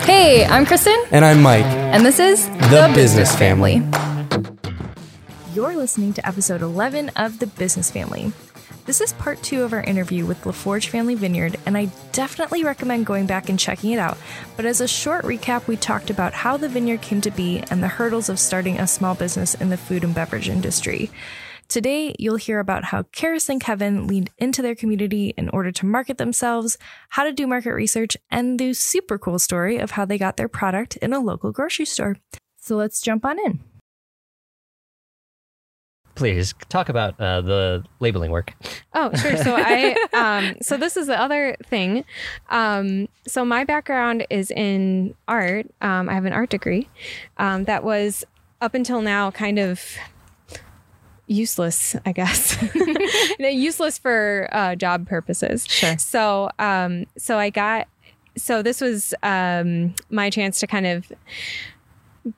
Hey, I'm Kristen. And I'm Mike. And this is The Business Family. You're listening to episode 11 of The Business Family. This is part 2 of our interview with La Forge Family Vineyard, and I definitely recommend going back and checking it out. But as a short recap, we talked about how the vineyard came to be and the hurdles of starting a small business in the food and beverage industry. Today, you'll hear about how Charis and Kevin leaned into their community in order to market themselves, how to do market research, and the super cool story of how they got their product in a local grocery store. So let's jump on in. Please talk about the labeling work. Oh, sure. So so this is the other thing. So my background is in art. I have an art degree that was up until now kind of useless, I guess. Useless for job purposes. Sure. So this was my chance to kind of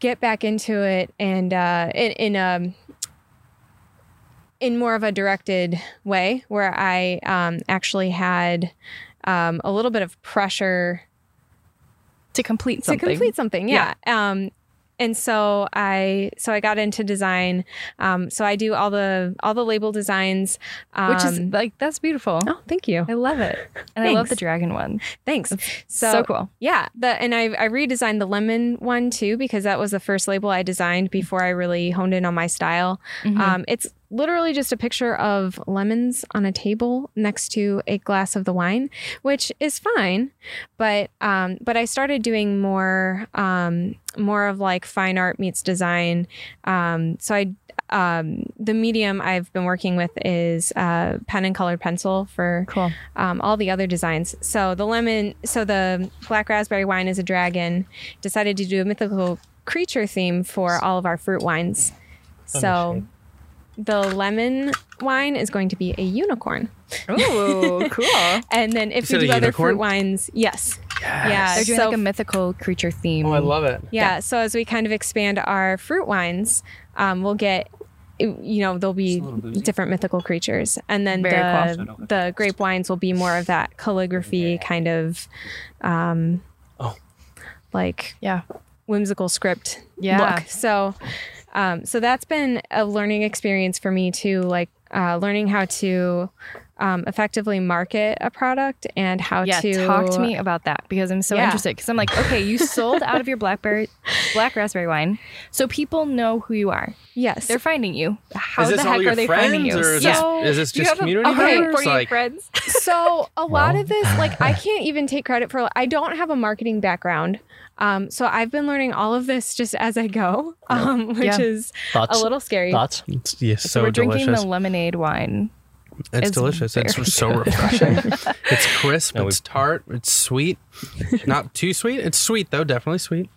get back into it and in more of a directed way, where I actually had a little bit of pressure to complete something. Yeah. And so I got into design. So I do all the label designs, which is that's beautiful. Oh, thank you. I love it. And thanks. I love the dragon one. Thanks. So cool. Yeah. And I redesigned the lemon one too, because that was the first label I designed before I really honed in on my style. Mm-hmm. It's literally just a picture of lemons on a table next to a glass of the wine, which is fine. But I started doing more of like fine art meets design. So the medium I've been working with is pen and colored pencil for cool. All the other designs. So the black raspberry wine is a dragon. Decided to do a mythical creature theme for all of our fruit wines. So. The lemon wine is going to be a unicorn. Oh, cool. And then if you do other fruit wines, yes. Yeah. They're doing a mythical creature theme. Oh, I love it. Yeah. So as we kind of expand our fruit wines, we'll get, there'll be different mythical creatures. And then the grape wines will be more of that calligraphy kind of whimsical script look. So that's been a learning experience for me too, learning how to effectively market a product and how to... Talk to me about that, because I'm so interested, because I'm like, okay, you sold out of your black raspberry wine, so people know who you are. Yes. They're finding you. How the heck are they finding you? Is this just community? Friends? So a lot of this, I can't even take credit for, I don't have a marketing background. So I've been learning all of this just as I go, which is a little scary. Thoughts? Yes, so we're drinking the lemonade wine. It's delicious. It's so refreshing. It's crisp. It's tart. It's sweet. Not too sweet. It's sweet, though. Definitely sweet.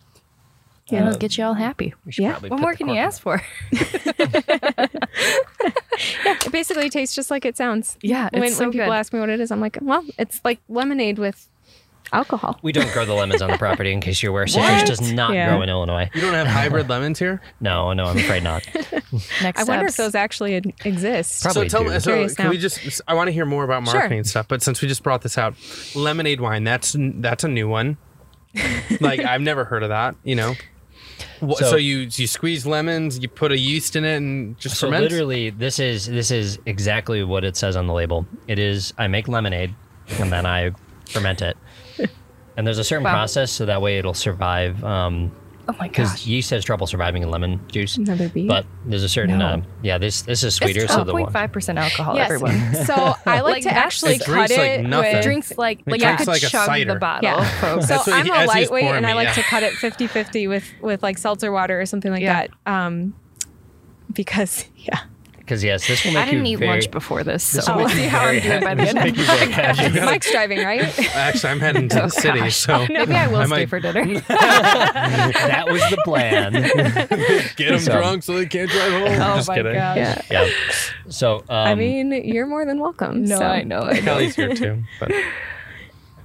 Yeah, it'll get you all happy. What more can you ask for? It basically tastes just like it sounds. Yeah, it's when people ask me what it is, I'm like, well, it's like lemonade with alcohol. We don't grow the lemons on the property, in case you're aware. Citrus does not grow in Illinois. You don't have hybrid lemons here? No, I'm afraid not. Next I wonder if those actually exist. Probably so. I want to hear more about marketing and stuff, but since we just brought this out, lemonade wine, that's a new one. I've never heard of that, So you squeeze lemons, you put a yeast in it, and just ferments? Literally, this is exactly what it says on the label. It is, I make lemonade, and then I ferment it. And there's a certain process, so that way it'll survive. Oh my gosh! Because yeast has trouble surviving in lemon juice. Another beer. But there's a certain, this is sweeter. It's 12.5% alcohol. Yes. Everyone. So I like to actually cut it. Chug a cider. The bottle. Yeah. So I'm a lightweight, and I like to cut it 50-50 with seltzer water or something like that. Because yes, this will make you. I didn't eat lunch before this, so we'll see how I'm doing by the end. Mike's driving, right? Actually, I'm heading to the city, so maybe I will stay for dinner. That was the plan. Get them drunk so they can't drive home. Oh, just my kidding. Gosh. Yeah. So you're more than welcome. No, so. I know. Kelly's here too. But.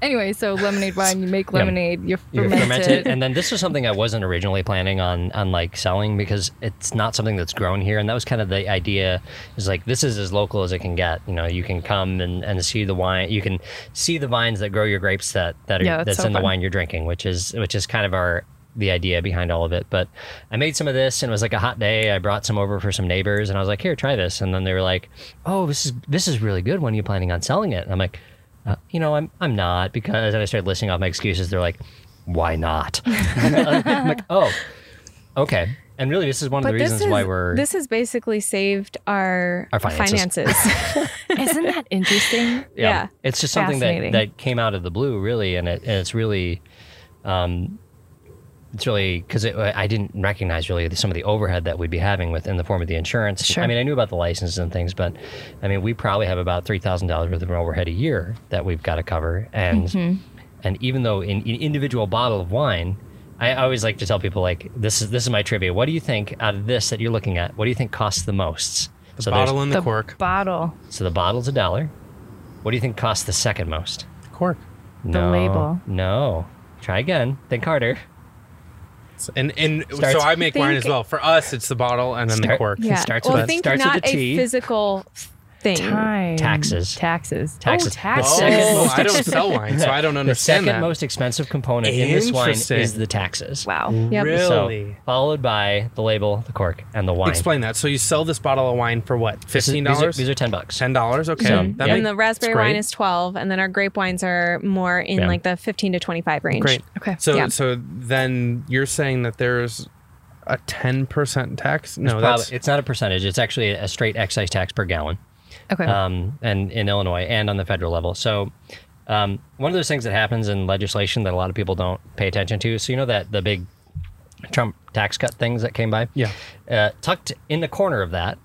Anyway, so lemonade wine, you make lemonade, you ferment it. And then this is something I wasn't originally planning on like selling, because it's not something that's grown here. And that was kind of the idea, is like, this is as local as it can get. You know, you can come and see the wine, you can see the vines that grow your grapes that's in the wine you're drinking, which is kind of the idea behind all of it. But I made some of this, and it was like a hot day. I brought some over for some neighbors, and I was like, here, try this. And then they were like, oh, this is really good. When are you planning on selling it? And I'm like, I'm not, because I started listing off my excuses. They're like, why not? I'm like, oh, okay. And really, this is one of the reasons why this has basically saved our finances. Isn't that interesting? Yeah. It's just something that came out of the blue, really. And it's really because I didn't recognize really some of the overhead that we'd be having in the form of the insurance. Sure. I mean, I knew about the licenses and things, but I mean, we probably have about $3,000 worth of overhead a year that we've got to cover. And even though in an individual bottle of wine, I always like to tell people, like, this is my trivia. What do you think out of this that you're looking at? What do you think costs the most? The bottle and the cork. Bottle. So the bottle's $1. What do you think costs the second most? Cork. No. The label. No. Try again. Think harder. So I make wine as well. For us, it's the bottle and then the cork. Yeah. It starts with a T. Physical thing. Time. Taxes. I don't sell wine, so I don't understand that. The second most expensive component in this wine is the taxes. Wow. Yep. Really? So, followed by the label, the cork, and the wine. Explain that. So you sell this bottle of wine for what? $15? These are $10. $10, okay. So, and the raspberry wine is $12, and then our grape wines are more in like the $15 to $25 range. Great. Okay. So then you're saying that there's a 10% tax? No, it's not a percentage. It's actually a straight excise tax per gallon. Okay. And in Illinois and on the federal level. So one of those things that happens in legislation that a lot of people don't pay attention to. So you know that the big Trump tax cut things that came by? Yeah. Tucked in the corner of that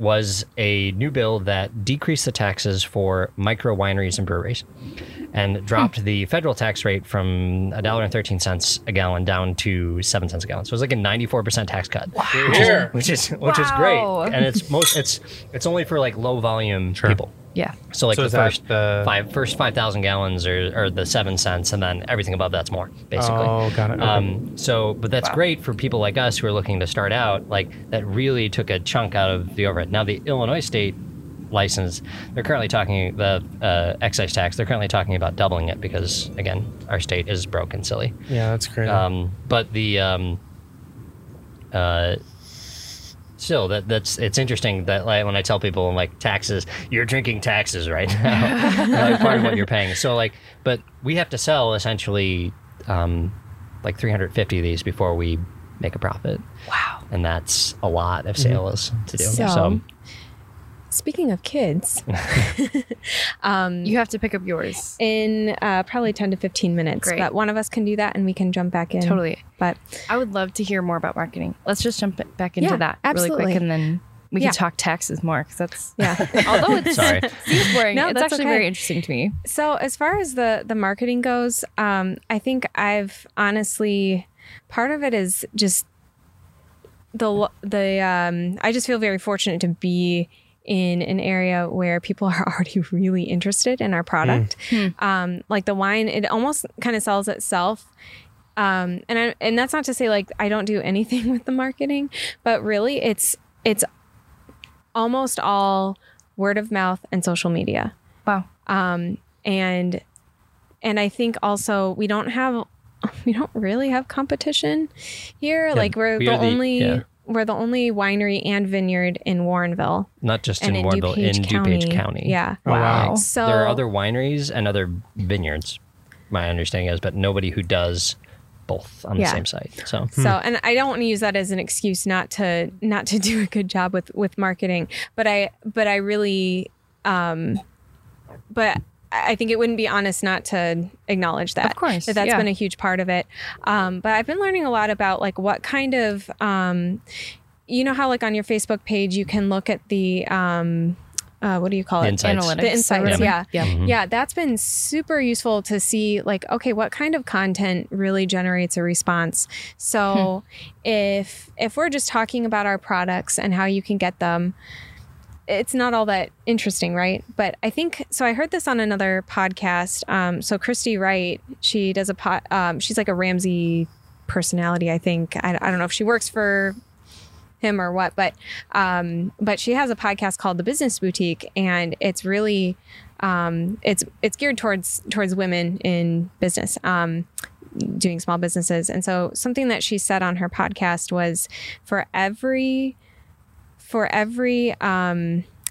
was a new bill that decreased the taxes for micro wineries and breweries and dropped the federal tax rate from $1.13 a gallon down to 7 cents a gallon. So it was like a 94% tax cut. Wow. Which is great. And it's only for like low volume people. Yeah. So like the first 5,000 gallons are the 7 cents, and then everything above that's more, basically. Oh, got it. Okay. But that's great for people like us who are looking to start out. Like, that really took a chunk out of the overhead. Now, the Illinois state license, they're currently talking the excise tax. They're currently talking about doubling it because, again, our state is broke and silly. Yeah, that's great. Still, it's interesting that, like, when I tell people, I'm like, taxes, you're drinking taxes right now. Like, part of what you're paying. So like, but we have to sell essentially like 350 of these before we make a profit. Wow. And that's a lot of sales to do. So speaking of kids, you have to pick up yours in probably 10 to 15 minutes. Great. But one of us can do that, and we can jump back in. Totally. But I would love to hear more about marketing. Let's just jump back into that really quick, and then we can talk taxes more, because that's although it's seems boring, it's actually very interesting to me. So as far as the marketing goes, I think I've honestly, part of it is just I just feel very fortunate to be in an area where people are already really interested in our product. Like the wine, it almost kind of sells itself. And that's not to say like I don't do anything with the marketing, but really it's almost all word of mouth and social media. Wow. And I think also we don't really have competition here. Yeah, like we're the only winery and vineyard in Warrenville. Not just in Warrenville, in DuPage County. Yeah. Wow. So there are other wineries and other vineyards, my understanding is, but nobody who does both on the same site. So and I don't want to use that as an excuse not to do a good job with marketing, but I really but I think it wouldn't be honest not to acknowledge that. Of course. That's been a huge part of it. But I've been learning a lot about like what kind of, you know how like on your Facebook page, you can look at the, what do you call it? Insights. Analytics. The insights. Yeah. That's been super useful to see like, okay, what kind of content really generates a response? So if we're just talking about our products and how you can get them, it's not all that interesting, right? But I think, so I heard this on another podcast. So Christy Wright, she does a pod, she's like a Ramsey personality, I think. I don't know if she works for him or what, but she has a podcast called The Business Boutique, and it's really, it's geared towards women in business, doing small businesses. And so something that she said on her podcast was for every do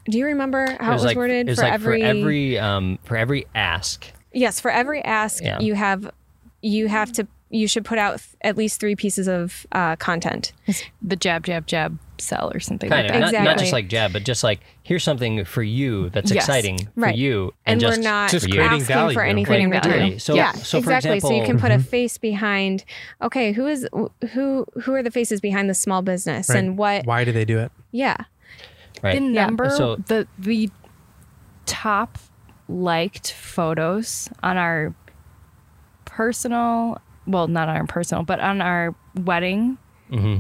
you remember how it was like, worded? For every ask. Yes. For every ask, yeah. you should put out at least 3 pieces of content. The jab, sell or something kind like of. That. Exactly. Not just like jab, but just like, here's something for you that's exciting for right. you. And we're not just asking value. For anything right. in return. So, yeah, so exactly. For example, so you can put a face behind, okay, who are the faces behind the small business right. and what? Why do they do it? Yeah. Right. The number, so, the top liked photos on our personal, well, not on our personal, but on our wedding mm-hmm.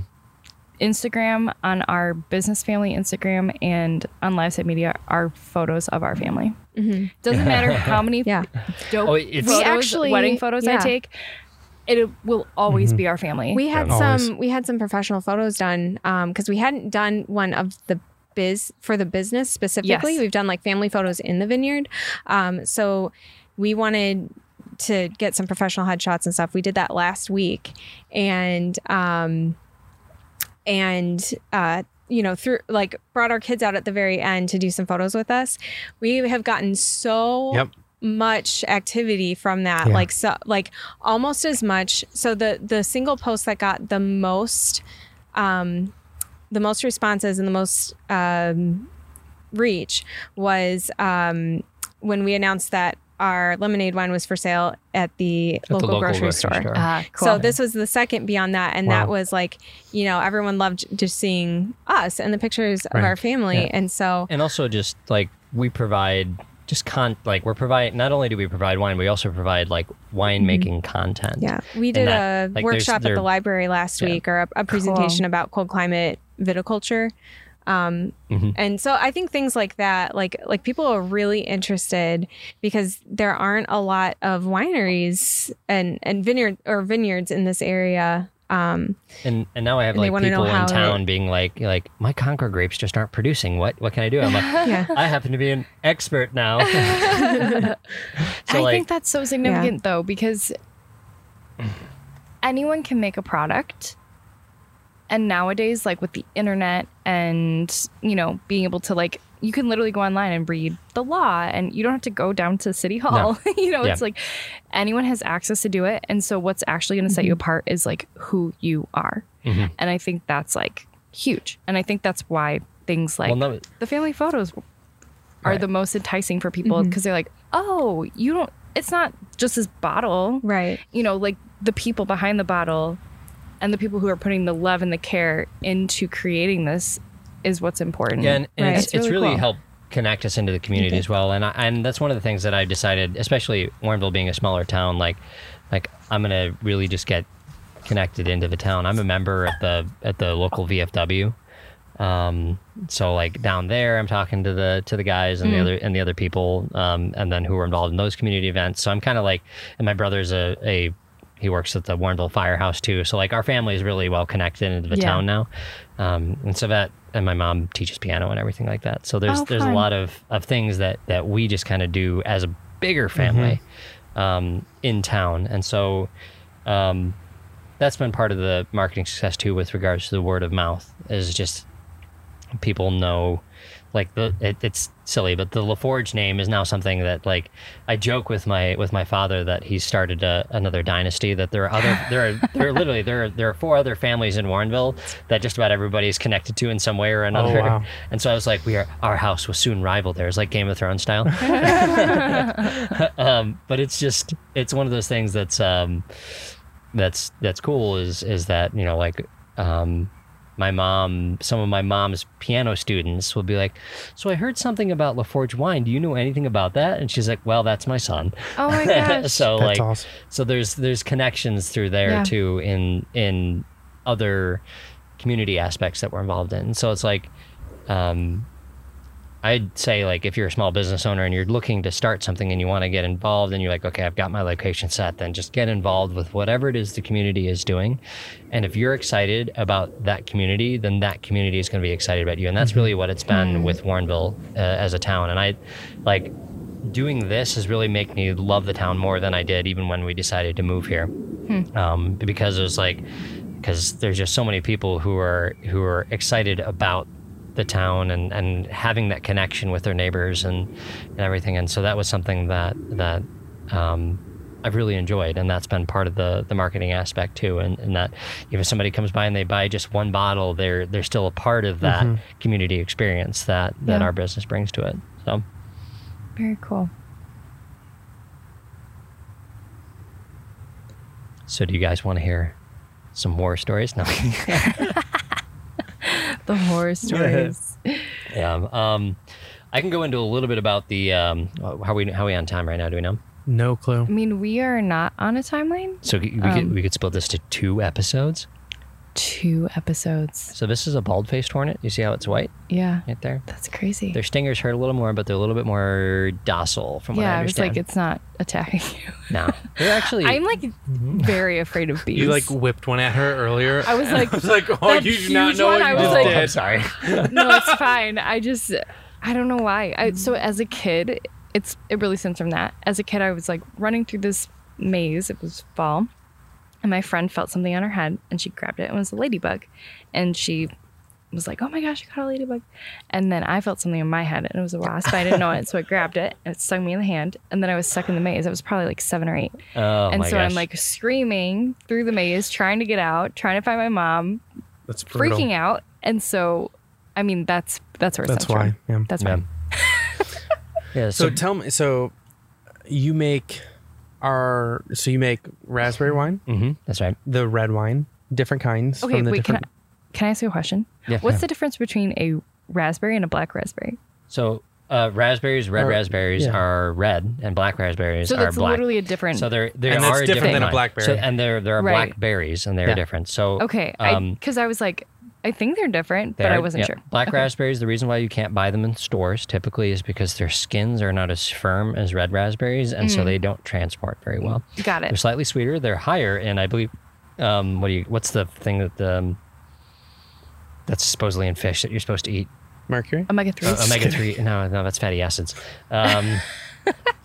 Instagram, on our business family Instagram, and on Livesite Media are photos of our family. Mm-hmm. Doesn't matter how many dope wedding photos I take. It will always mm-hmm. be our family. We had some professional photos done because we hadn't done one of the biz for the business specifically. Yes. We've done like family photos in the vineyard. So we wanted to get some professional headshots and stuff. We did that last week, and you know, through like brought our kids out at the very end to do some photos with us. We have gotten so much activity from that, like almost as much. So the single post that got the most responses and the most reach was when we announced that our lemonade wine was for sale at the local grocery store. Cool. So this was the second beyond that. And that was like, you know, everyone loved just seeing us and the pictures of our family. Yeah. And so, and also just like we provide just not only do we provide wine, we also provide like winemaking mm-hmm. content. Yeah. We did a workshop at the library last week or a presentation about cold climate viticulture. Mm-hmm. And so I think things like that, like people are really interested because there aren't a lot of wineries and vineyards in this area. And now I have like people in town being like my Concord grapes just aren't producing. What can I do? I'm like, I happen to be an expert now. So I think that's so significant though, because anyone can make a product. And nowadays, like with the internet and, you know, being able to like, you can literally go online and read the law and you don't have to go down to City Hall. No. You know, it's like anyone has access to do it. And so what's actually going to mm-hmm. set you apart is like who you are. Mm-hmm. And I think that's like huge. And I think that's why things like the family photos are the most enticing for people because mm-hmm. they're like, oh, it's not just this bottle. Right. You know, like the people behind the bottle and the people who are putting the love and the care into creating this is what's important. Yeah, and right. It's really cool. Helped connect us into the community as well. And that's one of the things that I decided, especially Warrenville being a smaller town, like I'm going to really just get connected into the town. I'm a member at the local VFW. So like down there, I'm talking to the guys and the other people, and then who were involved in those community events. So I'm kind of like, and my brother's he works at the Warrenville Firehouse too. So like our family is really well connected into the town now. And so that, and my mom teaches piano and everything like that. So there's a lot of things that we just kind of do as a bigger family in town. And so that's been part of the marketing success too, with regards to the word of mouth, is just people know like it's silly, but the La Forge name is now something that like I joke with my father that he started another dynasty, that there are literally 4 other families in Warrenville that just about everybody is connected to in some way or another. Oh, wow. And so I was like, our house will soon rival theirs, like Game of Thrones style. But it's one of those things that's cool is that, you know, like my mom, some of my mom's piano students will be like, so I heard something about La Forge wine. Do you know anything about that? And she's like, well, that's my son. Oh my gosh. So that's like, awesome. So there's connections through there too in other community aspects that we're involved in. So it's like, I'd say, like, if you're a small business owner and you're looking to start something and you want to get involved and you're like, okay, I've got my location set, then just get involved with whatever it is the community is doing. And if you're excited about that community, then that community is going to be excited about you. And that's really what it's been with Warrenville as a town. And I, like, doing this has really made me love the town more than I did even when we decided to move here. Because it was like, because there's just so many people who are excited about the town and having that connection with their neighbors and everything. And so that was something that I've really enjoyed. And that's been part of the marketing aspect too. And that even somebody comes by and they buy just one bottle, they're still a part of that community experience that our business brings to it. So very cool. So do you guys want to hear some horror stories? No. The horror stories. Yeah. I can go into a little bit about the how we on time right now? Do we know? No clue. I mean, we are not on a timeline. So we could split this to two episodes. So this is a bald-faced hornet. You see how it's white? Yeah. Right there. That's crazy. Their stingers hurt a little more, but they're a little bit more docile from what I understand. Yeah, it's like it's not attacking you. No. They're actually... I'm like very afraid of bees. You like whipped one at her earlier. I was like, oh, you do not know what you did. Like, I'm sorry. No, it's fine. I don't know why. So as a kid, it really stems from that. As a kid, I was like running through this maze. It was fall. And my friend felt something on her head and she grabbed it. It was a ladybug. And she was like, oh my gosh, I caught a ladybug. And then I felt something on my head and it was a wasp. I didn't know it. So I grabbed it and it stung me in the hand. And then I was stuck in the maze. I was probably like 7 or 8. Oh, and my so gosh. I'm like screaming through the maze, trying to get out, trying to find my mom. That's brutal. Freaking out. And so, I mean, that's where it's from. Yeah. That's why. Yeah. So tell me, so you make... you make raspberry wine? Mm-hmm. That's right. The red wine, different kinds. Okay, can I ask you a question? Yeah. What's the difference between a raspberry and a black raspberry? So raspberries are red, and black raspberries are black. So that's literally a different. So they're different than a blackberry. So, and there are blackberries, and they're different. So okay, because I was like, I think they're different, but I wasn't sure. Black raspberries, the reason why you can't buy them in stores typically is because their skins are not as firm as red raspberries, and so they don't transport very well. Got it. They're slightly sweeter. They're higher, and I believe, what's the thing that's supposedly in fish that you're supposed to eat? Mercury? Omega-3. Omega-3. No, that's fatty acids.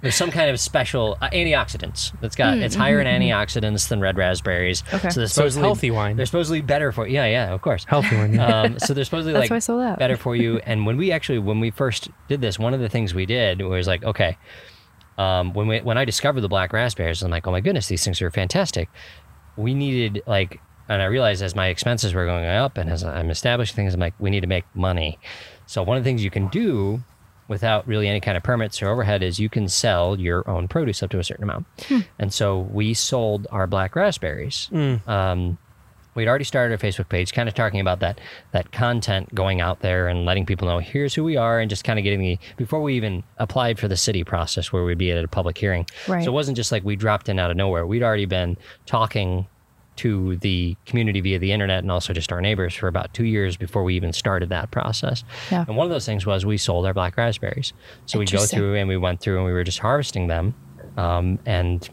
There's some kind of special antioxidants. It's higher in antioxidants than red raspberries. Okay. So it's healthy wine. They're supposedly better for you. Yeah, of course. Healthy wine. Yeah. So they're supposedly better for you. And when we first did this, one of the things we did was like, okay, when I discovered the black raspberries, I'm like, oh my goodness, these things are fantastic. We needed like, and I realized as my expenses were going up and as I'm establishing things, I'm like, we need to make money. So one of the things you can do without really any kind of permits or overhead is you can sell your own produce up to a certain amount. And so we sold our black raspberries. We'd already started our Facebook page kind of talking about that content going out there and letting people know, here's who we are, and just kind of getting before we even applied for the city process where we'd be at a public hearing. Right. So it wasn't just like we dropped in out of nowhere. We'd already been talking to the community via the internet and also just our neighbors for about 2 years before we even started that process. Yeah. And one of those things was we sold our black raspberries. So we'd go through and we went through and we were just harvesting them and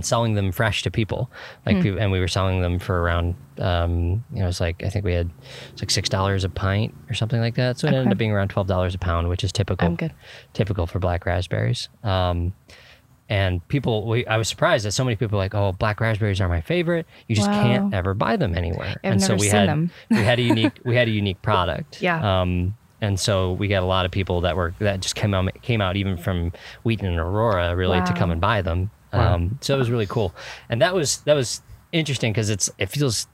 selling them fresh to people. And we were selling them for around, I think we had $6 a pint or something like that. So it ended up being around $12 a pound, which is typical for black raspberries. And people, I was surprised that so many people were like, oh, black raspberries are my favorite. You just can't ever buy them anywhere. We had a unique product. Yeah. And so we got a lot of people that just came out even from Wheaton and Aurora to come and buy them. So it was really cool. And that was interesting because it feels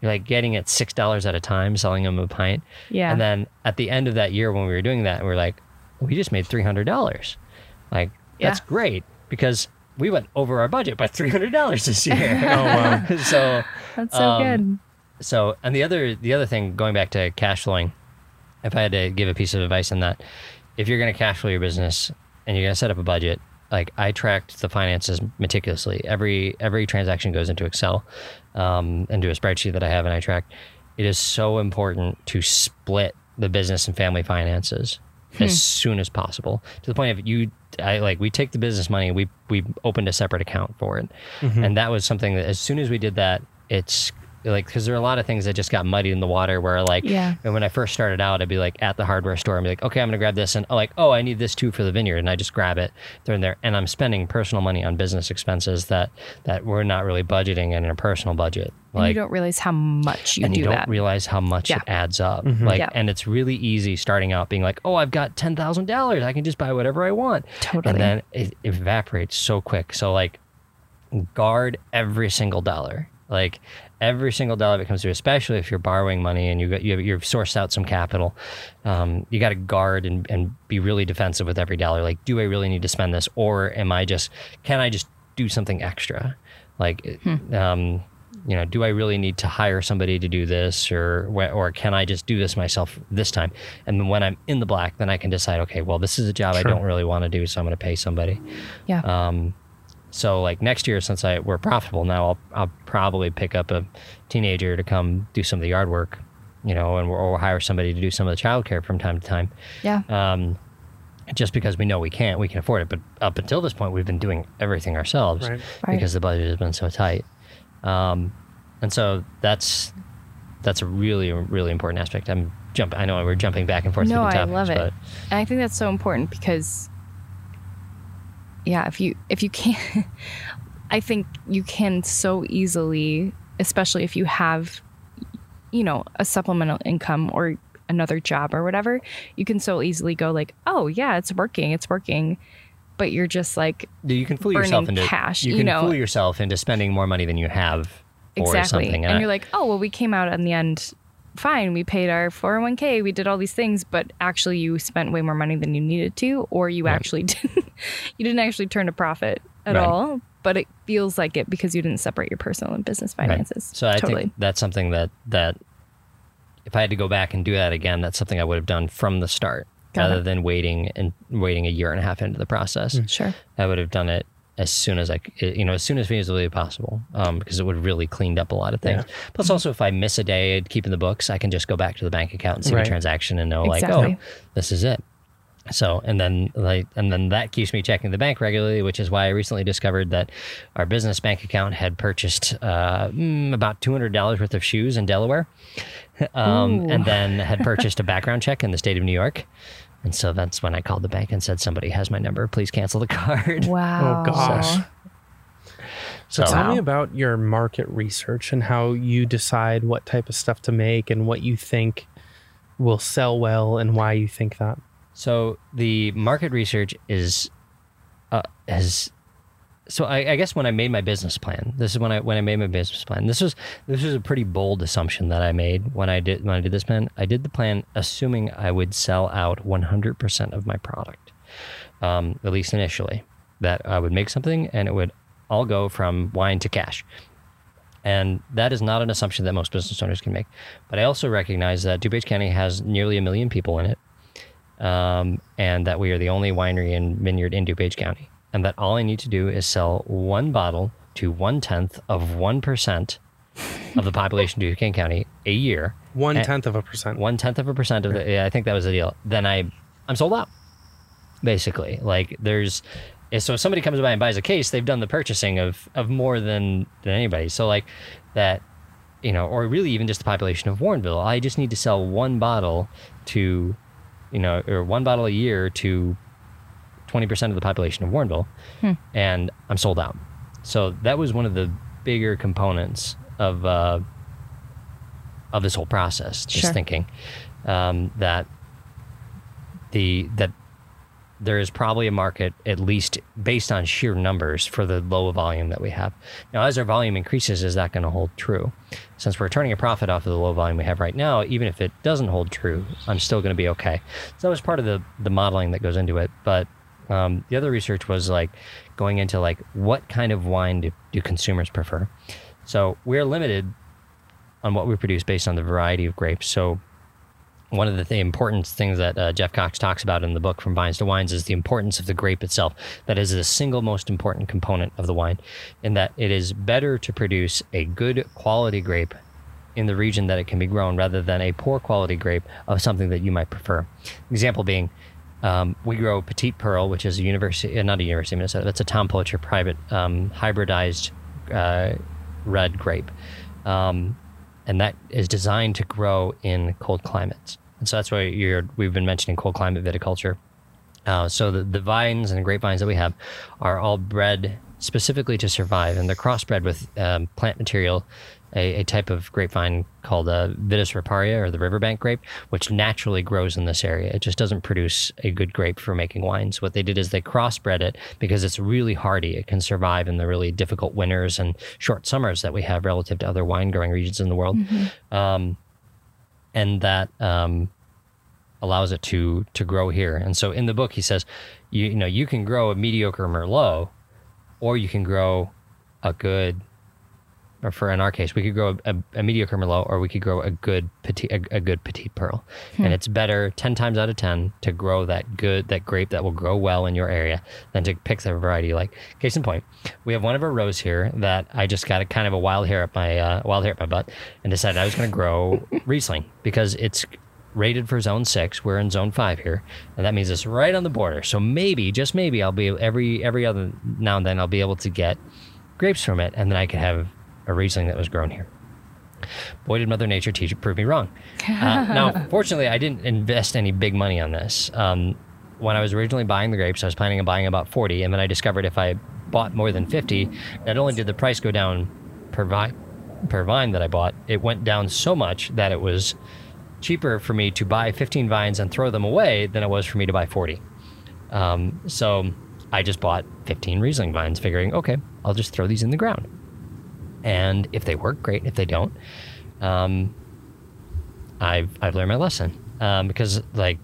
you're like getting it $6 at a time, selling them a pint. Yeah. And then at the end of that year when we were doing that, we were like, we just made $300. Like, that's great. Because we went over our budget by $300 this year. Oh, wow. So that's so good. So, and the other thing, going back to cash flowing, if I had to give a piece of advice on that, if you're going to cash flow your business and you're going to set up a budget, like I tracked the finances meticulously. Every transaction goes into Excel, into a spreadsheet that I have and I track. It is so important to split the business and family finances. as soon as possible, to the point of we take the business money, we opened a separate account for it. Mm-hmm. And that was something that as soon as we did that, it's like, because there are a lot of things that just got muddied in the water where and when I first started out, I'd be like at the hardware store and be like, okay, I'm gonna grab this, and I need this too for the vineyard, and I just grab it through in there, and I'm spending personal money on business expenses that we're not really budgeting in a personal budget. Like, and you don't realize how much it adds up. Mm-hmm. And it's really easy starting out being like, oh, I've got $10,000, I can just buy whatever I want. Totally. And then it evaporates so quick. So guard every single dollar. Every single dollar that comes through, especially if you're borrowing money and you've sourced out some capital, you got to guard and be really defensive with every dollar. Do I really need to spend this, or can I just do something extra? Do I really need to hire somebody to do this, or can I just do this myself this time? And then when I'm in the black, then I can decide, okay, well, this is a job I don't really want to do, so I'm going to pay somebody. Yeah. So next year, since we're profitable now, I'll probably pick up a teenager to come do some of the yard work, and we'll hire somebody to do some of the childcare from time to time. Yeah. Just because we know we can afford it. But up until this point, we've been doing everything ourselves because the budget has been so tight. And so that's a really, really important aspect. I know we're jumping back and forth. No, I love it. But I think that's so important because, yeah, if you can't, I think you can so easily, especially if you have, a supplemental income or another job or whatever, you can so easily go oh yeah, it's working. But you're just you can fool yourself into cash. Fool yourself into spending more money than you have for something. And you're like, oh, well, we came out in the end fine. We paid our 401k. We did all these things, but actually you spent way more money than you needed to, or you actually didn't. You didn't actually turn a profit at all, but it feels like it because you didn't separate your personal and business finances. Right. So I think that's something that if I had to go back and do that again, that's something I would have done from the start. Rather than waiting a year and a half into the process. Sure. I would have done it as soon as as soon as feasibly possible, because it would have really cleaned up a lot of things. Yeah. Plus also, if I miss a day keeping the books, I can just go back to the bank account and see the transaction and know this is it. So, and then that keeps me checking the bank regularly, which is why I recently discovered that our business bank account had purchased about $200 worth of shoes in Delaware, and then had purchased a background check in the state of New York. And so that's when I called the bank and said, somebody has my number, please cancel the card. Wow. Oh, gosh. So tell me about your market research and how you decide what type of stuff to make and what you think will sell well and why you think that. So the market research I guess when I made my business plan, this was a pretty bold assumption that I made when I did this plan. I did the plan assuming I would sell out 100% of my product, at least initially, that I would make something and it would all go from wine to cash. And that is not an assumption that most business owners can make. But I also recognize that DuPage County has nearly 1 million people in it. And that we are the only winery and vineyard in DuPage County, and that all I need to do is sell one bottle to 0.1% of the population of DuPage County a year. 0.1%. 0.1% of I think that was the deal. Then I'm sold out. Basically, so if somebody comes by and buys a case, they've done the purchasing of more than anybody. So that, or really even just the population of Warrenville. I just need to sell one bottle to, or one bottle a year to 20% of the population of Warrenville, and I'm sold out. So that was one of the bigger components of this whole process. Just thinking that there is probably a market, at least based on sheer numbers, for the low volume that we have. Now, as our volume increases, is that going to hold true? Since we're turning a profit off of the low volume we have right now, even if it doesn't hold true, I'm still going to be okay. So that was part of the modeling that goes into it. But the other research was going into what kind of wine do consumers prefer? So we're limited on what we produce based on the variety of grapes. So one of the important things that Jeff Cox talks about in the book From Vines to Wines is the importance of the grape itself. That is the single most important component of the wine, in that it is better to produce a good quality grape in the region that it can be grown rather than a poor quality grape of something that you might prefer. Example being, We grow Petite Pearl, which is a University of Minnesota. That's a Tom Plocher private hybridized red grape. And that is designed to grow in cold climates. And so that's why we've been mentioning cold climate viticulture. So the vines and the grapevines that we have are all bred specifically to survive, and they're crossbred with plant material, a type of grapevine called Vitis riparia, or the riverbank grape, which naturally grows in this area. It just doesn't produce a good grape for making wines. What they did is they crossbred it because it's really hardy. It can survive in the really difficult winters and short summers that we have relative to other wine growing regions in the world. Mm-hmm. And that allows it to grow here. And so in the book, he says, you know, you can grow a mediocre Merlot, or you can grow a good, or in our case, we could grow a mediocre Merlot, or we could grow a good Petite Pearl. Hmm. And it's better 10 times out of 10 to grow that grape that will grow well in your area than to pick the variety. Like, case in point, we have one of our rows here that I just got a kind of a wild hair up my butt and decided I was going to grow Riesling because it's rated for zone 6. We're in zone 5 here, and that means it's right on the border. So maybe, just maybe, I'll be every other now and then I'll be able to get grapes from it, and then I could have a Riesling that was grown here. Boy, did Mother Nature prove me wrong. Now, fortunately, I didn't invest any big money on this. When I was originally buying the grapes, I was planning on buying about 40, and then I discovered if I bought more than 50, not only did the price go down per vine that I bought, it went down so much that it was cheaper for me to buy 15 vines and throw them away than it was for me to buy 40. So I just bought 15 Riesling vines, figuring, okay, I'll just throw these in the ground. And if they work, great. If they don't, I've learned my lesson, because like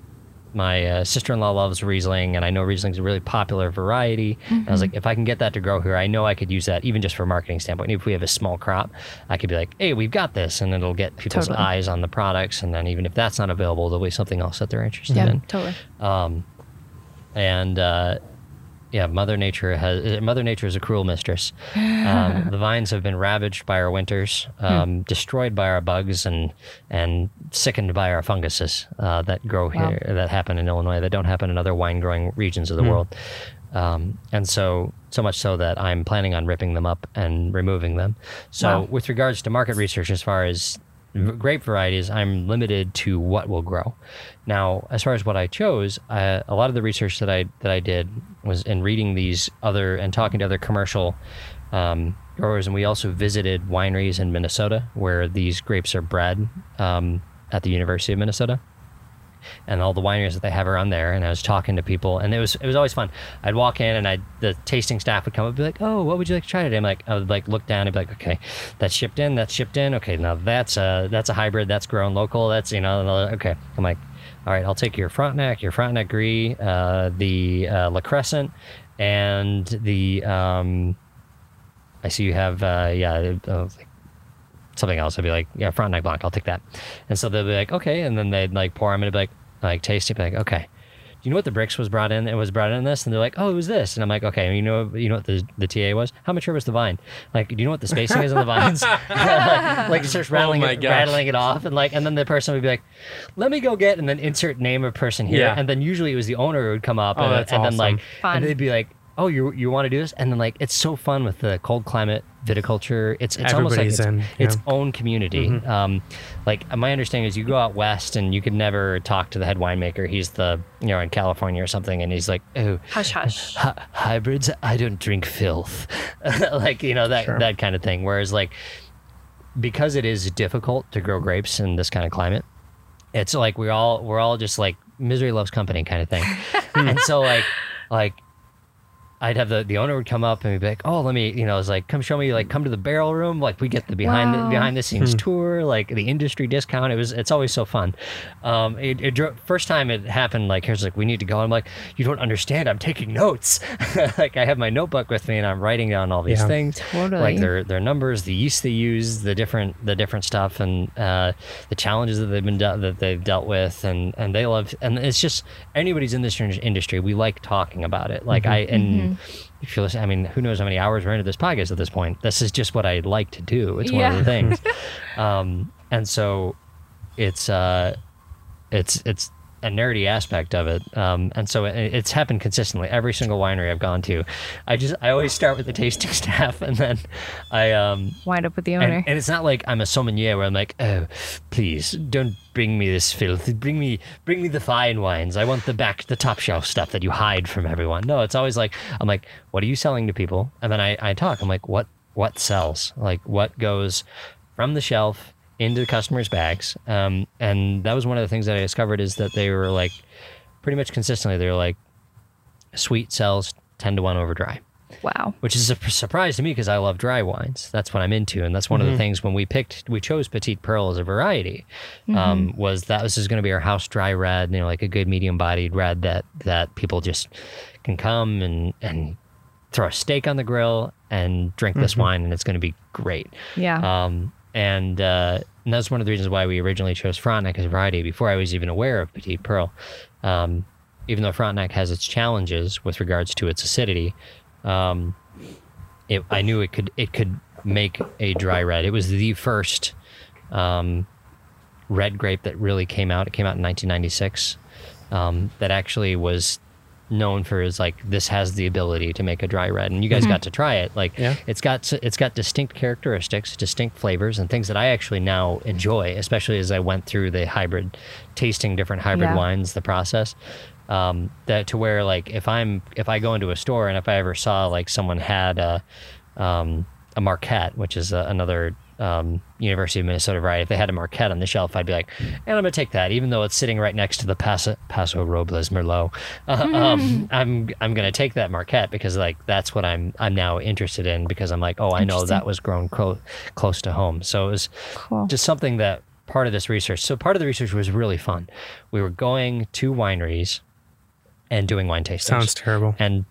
my sister-in-law loves Riesling, and I know Riesling's a really popular variety. Mm-hmm. And I was like, if I can get that to grow here, I know I could use that even just for a marketing standpoint. If we have a small crop, I could be like, hey, we've got this, and it'll get people's totally. Eyes on the products. And then even if that's not available, there'll be something else that they're interested in. Yeah, totally. Yeah, Mother Nature is a cruel mistress. The vines have been ravaged by our winters, destroyed by our bugs, and sickened by our funguses that grow here, that happen in Illinois, that don't happen in other wine-growing regions of the world. And so much so that I'm planning on ripping them up and removing them. So with regards to market research, as far as grape varieties, I'm limited to what will grow. Now, as far as what I chose, a lot of the research that I did was in reading these other and talking to other commercial growers, and we also visited wineries in Minnesota where these grapes are bred at the University of Minnesota, and all the wineries that they have around there. And I was talking to people, and it was always fun. I'd walk in, and the tasting staff would come up and be like, oh, what would you like to try today? I would look down and be like, okay, that's shipped in. Okay, now that's a hybrid. That's grown local. That's, you know, okay. I'm like, all right, I'll take your Frontenac gris, the La Crescent, and the, I see you have, something else. I'd be like, yeah, Frontenac Blanc, I'll take that. And so they'll be like, okay. And then they'd like pour them and be like taste it. Like, okay, do you know what the bricks was brought in? It was brought in this. And they're like, oh, it was this. And I'm like, okay, you know what the TA was? How mature was the vine? Like, do you know what the spacing is on the vines? Like just rattling it off. And like, and then the person would be like, let me go get, and then insert name of person here. Yeah. And then usually it was the owner who would come up and then like, fun. And they'd be like, oh, you want to do this? And then like, it's so fun with the cold climate viticulture. It's almost like its own community. Mm-hmm. Like my understanding is you go out west and you could never talk to the head winemaker. He's in California or something. And he's like, oh, hush. Hybrids, I don't drink filth. Like, you know, that kind of thing. Whereas like, because it is difficult to grow grapes in this kind of climate, it's like, we're all just like misery loves company kind of thing. And so like, I'd have the owner would come up and be like, oh, let me, you know, it's like, come show me, like, come to the barrel room. Like we get the behind the scenes tour, like the industry discount. It's always so fun. First time it happened, like, here's like, we need to go. I'm like, you don't understand. I'm taking notes. Like I have my notebook with me and I'm writing down all these things, totally. Like their numbers, the yeast they use, the different stuff, and the challenges that they've dealt with. And they love, and it's just, anybody's in this industry, we like talking about it. Like if you listen, I mean, who knows how many hours we're into this podcast at this point. This is just what I like to do. It's one of the things. And so it's a nerdy aspect of it. And so it's happened consistently. Every single winery I've gone to, I always start with the tasting staff, and then I wind up with the owner. And it's not like I'm a sommelier where I'm like, oh, please don't bring me this filth. Bring me the fine wines. I want the top shelf stuff that you hide from everyone. No, it's always like, I'm like, what are you selling to people? And then I talk, I'm like, what sells? Like, what goes from the shelf into the customers' bags. And that was one of the things that I discovered, is that they were like, pretty much consistently, they were like, sweet sells 10 to 1 over dry. Wow. Which is a surprise to me, because I love dry wines. That's what I'm into. And that's one of the things when we chose Petite Pearl as a variety, was that this is going to be our house dry red, you know, like a good medium bodied red that people just can come and throw a steak on the grill and drink this wine, and it's going to be great. Yeah. And that's one of the reasons why we originally chose Frontenac as a variety, before I was even aware of Petite Pearl. Even though Frontenac has its challenges with regards to its acidity, I knew it could make a dry red. It was the first red grape that really came out. It came out in 1996. That actually was known for is like, this has the ability to make a dry red, and you guys got to try it. Like, yeah. It's got distinct characteristics, distinct flavors, and things that I actually now enjoy, especially as I went through the hybrid, tasting different hybrid wines, the process, that to where like, if I go into a store and if I ever saw like someone had a Marquette, which is another University of Minnesota variety, if they had a Marquette on the shelf, I'd be like, and I'm gonna take that, even though it's sitting right next to the Paso Robles Merlot. I'm gonna take that Marquette, because like, that's what I'm now interested in, because I'm like, oh, I know that was grown close to home. So it was just something that part of this research. So part of the research was really fun. We were going to wineries and doing wine tastings. Sounds terrible. And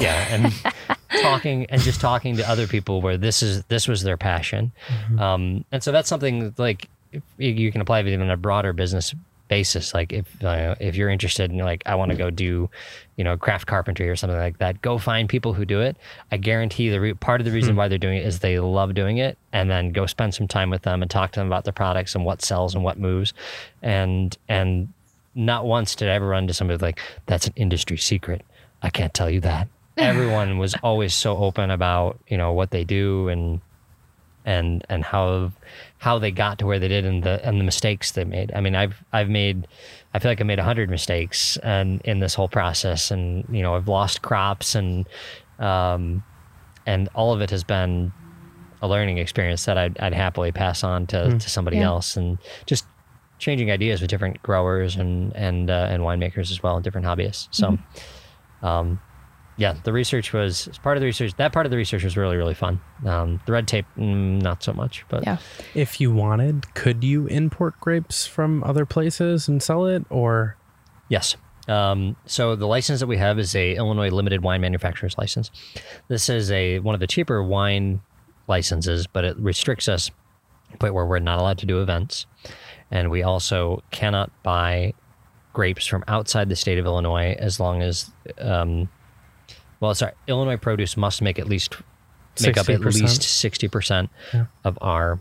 yeah, and talking to other people where this was their passion, and so that's something like you can apply even on a broader business basis. Like if you're interested in like, I want to go do, you know, craft carpentry or something like that, go find people who do it. I guarantee part of the reason why they're doing it is they love doing it, and then go spend some time with them and talk to them about their products and what sells and what moves, and not once did I ever run to somebody like, that's an industry secret, I can't tell you that. Everyone was always so open about, you know, what they do and how they got to where they did, and the mistakes they made. I mean, I feel like I made 100 mistakes and in this whole process, and, you know, I've lost crops, and all of it has been a learning experience that I'd happily pass on to somebody else, and just changing ideas with different growers and winemakers as well, and different hobbyists. So, yeah, the research was part of the research. That part of the research was really, really fun. The red tape, not so much. But yeah. If you wanted, could you import grapes from other places and sell it, or? Yes. So the license that we have is a Illinois limited wine manufacturer's license. This is one of the cheaper wine licenses, but it restricts us to a point where we're not allowed to do events. And we also cannot buy grapes from outside the state of Illinois as long as... Illinois produce must make up at least 60% of our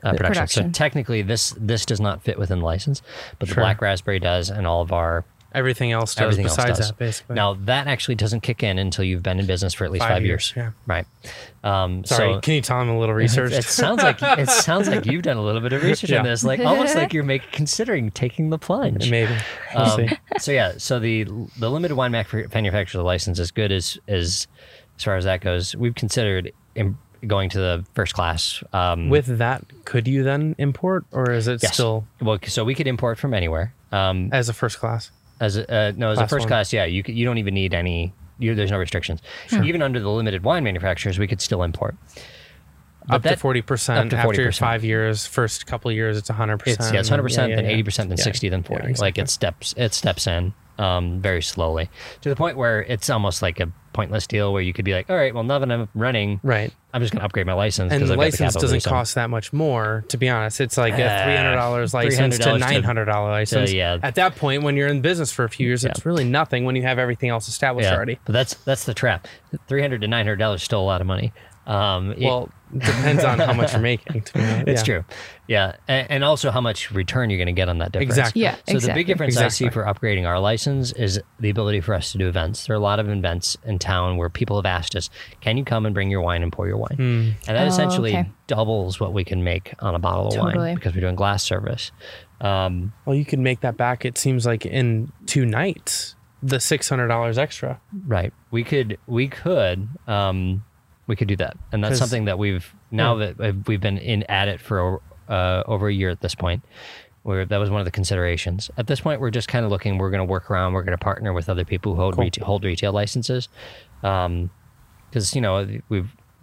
production. So technically, this does not fit within the license, but the black raspberry does, and all of our everything else does. That, basically. Now that actually doesn't kick in until you've been in business for at least 5 years. Yeah. Right. So can you tell him a little research? It sounds like you've done a little bit of research on this, like almost like you're considering taking the plunge. Maybe. So the limited wine manufacturer license is good as far as that goes. We've considered going to the first class. With that, could you then import, or is it still? Well, so we could import from anywhere. As a first class. As a first class, yeah, you don't even need any. There's no restrictions. Sure. Even under the limited wine manufacturers, we could still import. Up to 40%. After 5 years, first couple of years, it's 100%. Yeah, it's 100%, then 80%, then 60%, then 40%. Yeah, exactly. Like it steps in very slowly, to the point where it's almost like a pointless deal where you could be like, all right, well, now that I'm running, I'm just going to upgrade my license. And the license doesn't cost that much more, to be honest. It's like a $300 license to $900 license. At that point, when you're in business for a few years, it's really nothing when you have everything else established already. But that's the trap. $300 to $900 is still a lot of money. Well, it depends on how much you're making. It's true. Yeah. And also how much return you're going to get on that difference. Exactly. Yeah, so the big difference I see for upgrading our license is the ability for us to do events. There are a lot of events in town where people have asked us, can you come and bring your wine and pour your wine? Mm. And that essentially doubles what we can make on a bottle of wine because we're doing glass service. Well, you can make that back, it seems like, in 2 nights, the $600 extra. Right. We could do that. And that's something that we've, now that we've been at it for over a year at this point, where that was one of the considerations. At this point, we're just kind of looking, we're going to work around, we're going to partner with other people who hold retail licenses. Because, you know,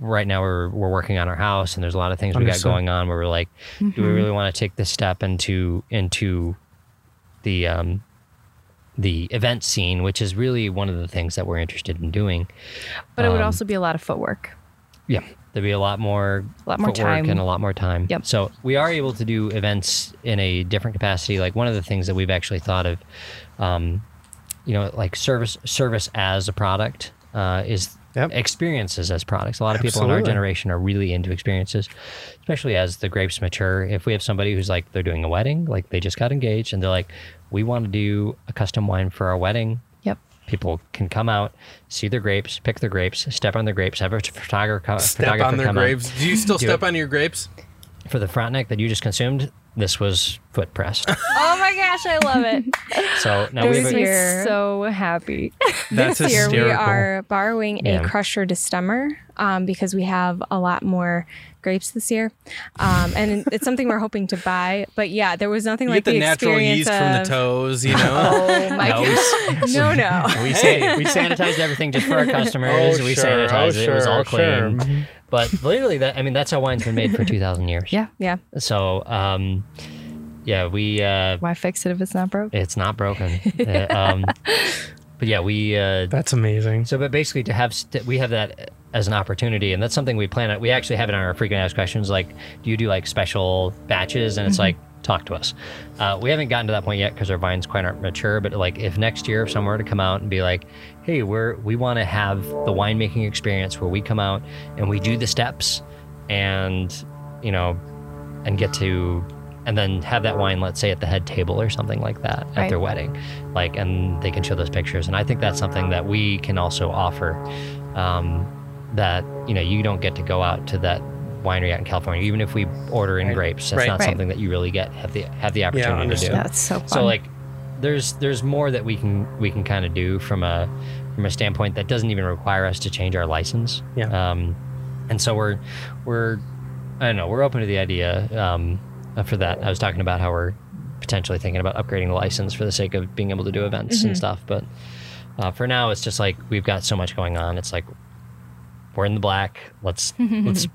right now we're working on our house and there's a lot of things we got going on where we're like, do we really want to take this step into the event scene, which is really one of the things that we're interested in doing. But it would also be a lot of footwork. Yeah. There'd be a lot more time and a lot more time. Yep. So we are able to do events in a different capacity. Like one of the things that we've actually thought of, you know, like service as a product is experiences as products. A lot of people in our generation are really into experiences, especially as the grapes mature. If we have somebody who's like, they're doing a wedding, like they just got engaged and they're like, we want to do a custom wine for our wedding. Yep. People can come out, see their grapes, pick their grapes, step on their grapes, have a photographer come out. Do you still step on your grapes? For the Frontenac that you just consumed, this was foot pressed. Oh my gosh, I love it. So now we're so happy. That's this year hysterical. We are borrowing a crusher destemmer because we have a lot more grapes this year. And it's something we're hoping to buy. But yeah, there was nothing like the natural yeast from the toes, you know? Oh my gosh. No. We sanitized everything just for our customers. We sanitized it. It was all clean. Sure. But literally, that's how wine's been made for 2,000 years. Yeah, yeah. So, we... why fix it if it's not broke? It's not broken. But yeah, we... that's amazing. So, but basically, to have we have that as an opportunity, and that's something we plan on. We actually have it on our frequent asked questions, like, do you do, like, special batches? And it's like, talk to us. We haven't gotten to that point yet because our vines quite aren't mature, but, like, if next year, if someone were to come out and be like, hey, we want to have the winemaking experience where we come out and we do the steps and, you know, and get to, and then have that wine, let's say, at the head table or something like that at their wedding. Like, and they can show those pictures. And I think that's something that we can also offer that, you know, you don't get to go out to that winery out in California, even if we order in grapes. That's not something that you really have the opportunity to do. That's so fun. So, like, there's more that we can kind of do from a standpoint that doesn't even require us to change our license. Yeah. And so we're open to the idea for that. I was talking about how we're potentially thinking about upgrading the license for the sake of being able to do events and stuff. But for now, it's just like we've got so much going on. It's like we're in the black. Let's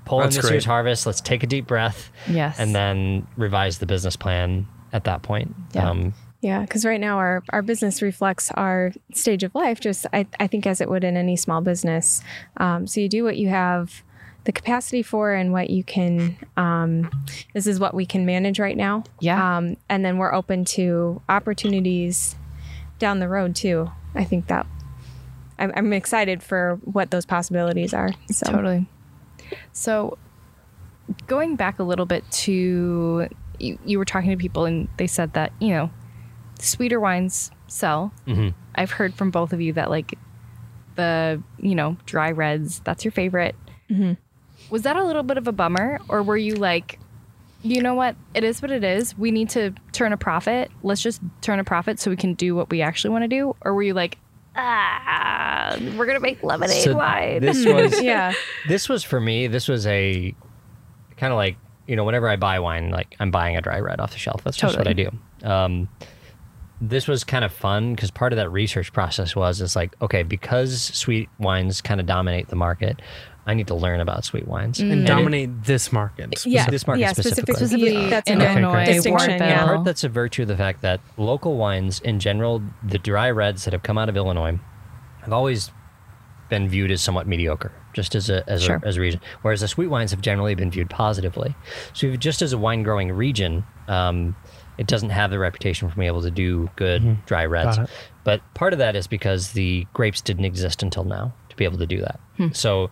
pull in this year's harvest. Let's take a deep breath. Yes. And then revise the business plan at that point. Yeah. Yeah, because right now our business reflects our stage of life, just I think as it would in any small business. So you do what you have the capacity for and what you can, this is what we can manage right now. Yeah. And then we're open to opportunities down the road too. I think that I'm excited for what those possibilities are. So. Totally. So going back a little bit to, you were talking to people and they said that, you know, sweeter wines sell. Mm-hmm. I've heard from both of you that, like, the, you know, dry reds, that's your favorite. Mm-hmm. Was that a little bit of a bummer, or were you like, you know what it is, we need to turn a profit, let's just turn a profit so we can do what we actually want to do? Or were you like, we're gonna make lemonade wine? This was this was, for me, this was a kind of like, you know, whenever I buy wine, like, I'm buying a dry red off the shelf. That's just what I do. This was kind of fun because part of that research process was, it's like, okay, because sweet wines kind of dominate the market, I need to learn about sweet wines. Mm. And dominate this market. Yeah, this market specifically. That's an Illinois distinction. Yeah. I heard that's a virtue of the fact that local wines in general, the dry reds that have come out of Illinois, have always been viewed as somewhat mediocre, just as a region. Whereas the sweet wines have generally been viewed positively. So just as a wine growing region, it doesn't have the reputation for being able to do good dry reds. But part of that is because the grapes didn't exist until now to be able to do that. So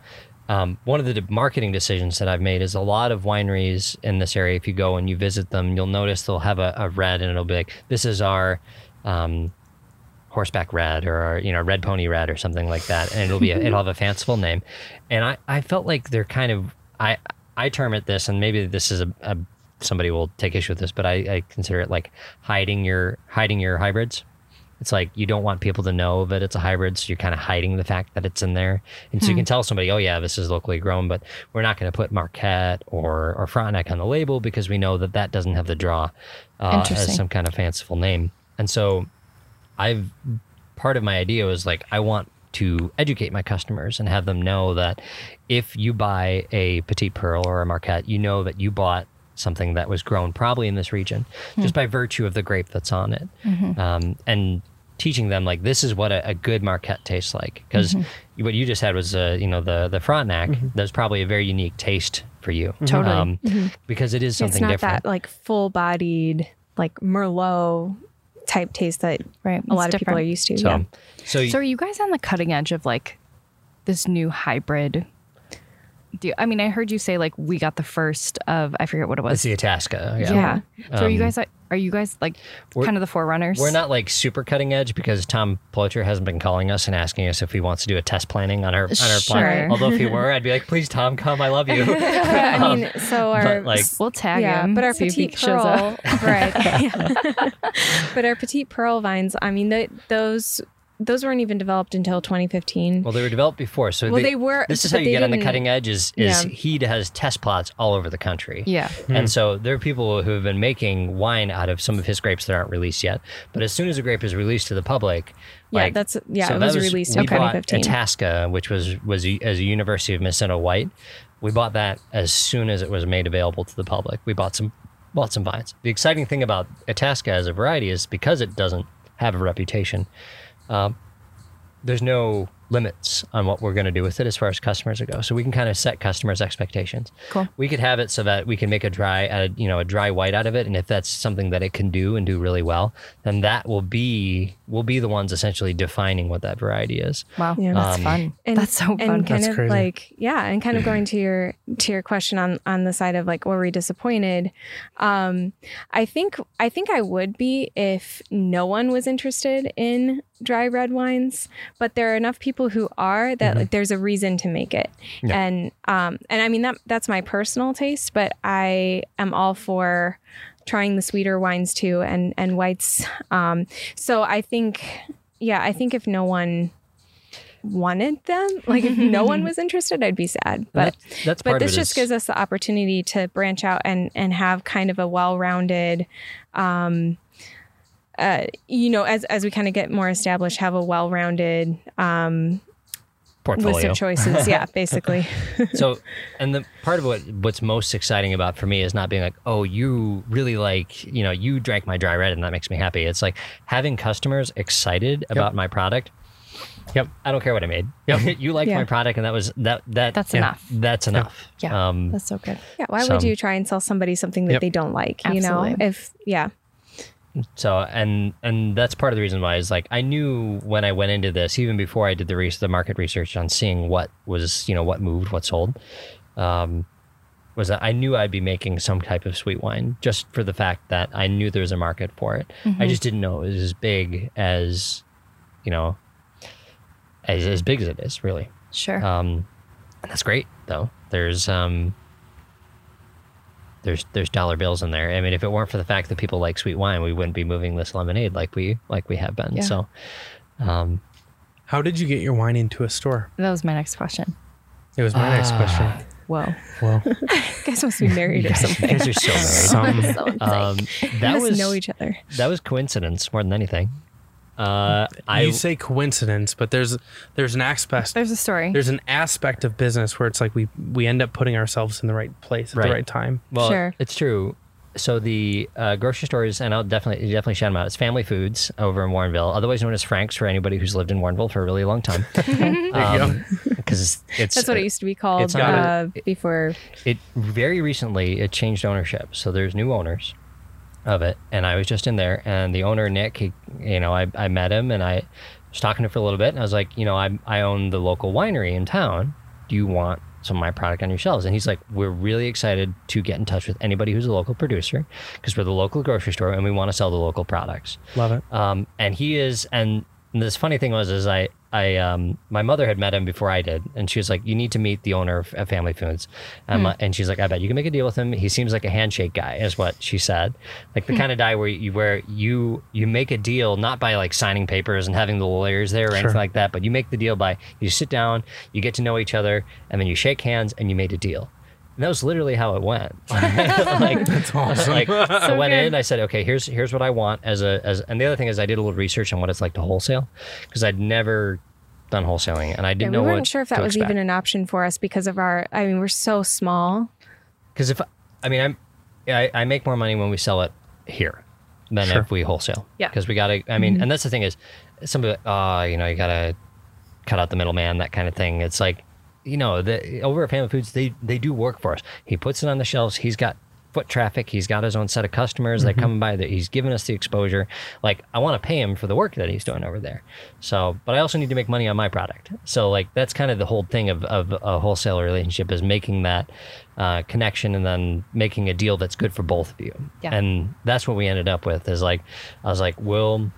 One of the marketing decisions that I've made is a lot of wineries in this area, if you go and you visit them, you'll notice they'll have a red, and it'll be like, this is our horseback red, or our, you know, red pony red or something like that. And it'll be, it'll have a fanciful name. And I felt like they're kind of, I term it this, and maybe this is a somebody will take issue with this, but I consider it like hiding your hybrids. It's like, you don't want people to know that it's a hybrid, so you're kind of hiding the fact that it's in there. And so you can tell somebody, oh yeah, this is locally grown, but we're not going to put Marquette or Frontenac on the label because we know that that doesn't have the draw as some kind of fanciful name. And so part of my idea was like, I want to educate my customers and have them know that if you buy a Petite Pearl or a Marquette, you know that you bought something that was grown probably in this region just by virtue of the grape that's on it. And teaching them like, this is what a good Marquette tastes like, because what you just had was the Frontenac. There's probably a very unique taste for you, totally, because it is something different. It's not different. That like full-bodied like Merlot type taste that a lot of people are used to. So, so are you guys on the cutting edge of like this new hybrid? I mean, I heard you say like we got the first of, I forget what it was. It's the Itasca. Yeah. So are you guys like kind of the forerunners? We're not like super cutting edge because Tom Plocher hasn't been calling us and asking us if he wants to do a test planning on our plant. Although if he were, I'd be like, please Tom, come, I love you. I mean, so we'll tag him. But our Petite Pearl, but our Petite Pearl vines, I mean, those weren't even developed until 2015. Well, they were developed before. So they were. This is how you get on the cutting edge is he has test plots all over the country. Yeah. And so there are people who have been making wine out of some of his grapes that aren't released yet. But as soon as a grape is released to the public. It was released in 2015. Itasca, which was a University of Minnesota white. We bought that as soon as it was made available to the public. We bought some vines. The exciting thing about Itasca as a variety is because it doesn't have a reputation, there's no limits on what we're going to do with it as far as customers go. So we can kind of set customers' expectations. Cool. We could have it so that we can make a dry white out of it. And if that's something that it can do and do really well, then that will be the ones essentially defining what that variety is. Wow. Yeah, that's fun. And, that's so fun. And kind that's of crazy. Like, yeah. And kind of going to your question on the side of like, were we disappointed? I think I would be if no one was interested in dry red wines, but there are enough people who are that like, there's a reason to make it. Yeah. And I mean, that's my personal taste, but I am all for trying the sweeter wines too, and whites. So I think if no one wanted them, like if no one was interested, I'd be sad, but this just gives us the opportunity to branch out and have kind of a well-rounded, as we kind of get more established, have a well-rounded portfolio list of choices. Yeah, basically. So, and the part of what's most exciting about for me is not being like, oh, you really like, you drank my dry red and that makes me happy. It's like having customers excited about my product. Yep. I don't care what I made. Yep. You liked my product, and that was that. That's enough. That's enough. Yeah. That's so good. Yeah. Why would you try and sell somebody something that they don't like? Absolutely. So, and that's part of the reason why is like, I knew when I went into this, even before I did the market research on seeing what was, what moved, what sold, was that I knew I'd be making some type of sweet wine just for the fact that I knew there was a market for it. I just didn't know it was as big as, as big as it is, really. Sure. And that's great though. There's dollar bills in there. I mean, if it weren't for the fact that people like sweet wine, we wouldn't be moving this lemonade like we have been. Yeah. So, how did you get your wine into a store? That was my next question. It was my next question. Whoa. Guys must be married or something. You guys are so married. We know each other. That was coincidence more than anything. You say coincidence, but there's an aspect. There's a story. There's an aspect of business where it's like we end up putting ourselves in the right place at the right time. Well, sure. It's true. So the grocery stores, and I'll definitely shout them out. It's Family Foods over in Warrenville, otherwise known as Frank's for anybody who's lived in Warrenville for a really long time. Because that's what it used to be called. It's before. It very recently it changed ownership, so there's new owners of it, and I was just in there, and the owner Nick, I met him, and I was talking to him for a little bit, and I was like, I own the local winery in town. Do you want some of my product on your shelves. And he's like, we're really excited to get in touch with anybody who's a local producer because we're the local grocery store and we want to sell the local products. Love it. And he is, and this funny thing was, is I my mother had met him before I did. And she was like, you need to meet the owner of Family Foods. And she's like, I bet you can make a deal with him. He seems like a handshake guy is what she said. Like the kind of guy where you make a deal, not by like signing papers and having the lawyers there or anything like that, but you make the deal by, you sit down, you get to know each other, and then you shake hands and you made a deal. And that was literally how it went. That's awesome. I went in, I said, okay, here's what I want as and the other thing is I did a little research on what it's like to wholesale because I'd never done wholesaling and I didn't know what to expect. We weren't sure if that was even an option for us because of our, I mean, we're so small. Because I make more money when we sell it here than if we wholesale. Yeah. Because we got to, I mean, and that's the thing is some people, you got to cut out the middleman, that kind of thing. It's like, over at Family Foods, they do work for us. He puts it on the shelves. He's got foot traffic. He's got his own set of customers that come by that he's given us the exposure. Like I want to pay him for the work that he's doing over there. So, but I also need to make money on my product. So like, that's kind of the whole thing of a wholesale relationship is making that connection and then making a deal that's good for both of you. Yeah. And that's what we ended up with is like, I was like, well,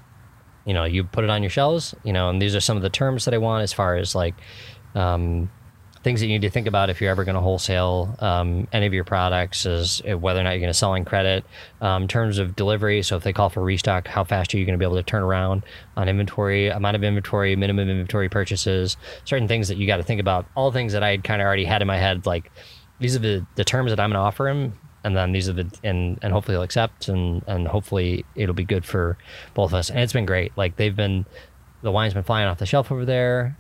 you put it on your shelves, and these are some of the terms that I want as far as like, things that you need to think about if you're ever going to wholesale any of your products is whether or not you're going to sell on credit. In terms of delivery, so if they call for restock, how fast are you going to be able to turn around on inventory, amount of inventory, minimum inventory purchases, certain things that you got to think about. All things that I had kind of already had in my head, like these are the terms that I'm going to offer him, and then these are and hopefully he'll accept, and hopefully it'll be good for both of us. And it's been great. Like the wine's been flying off the shelf over there.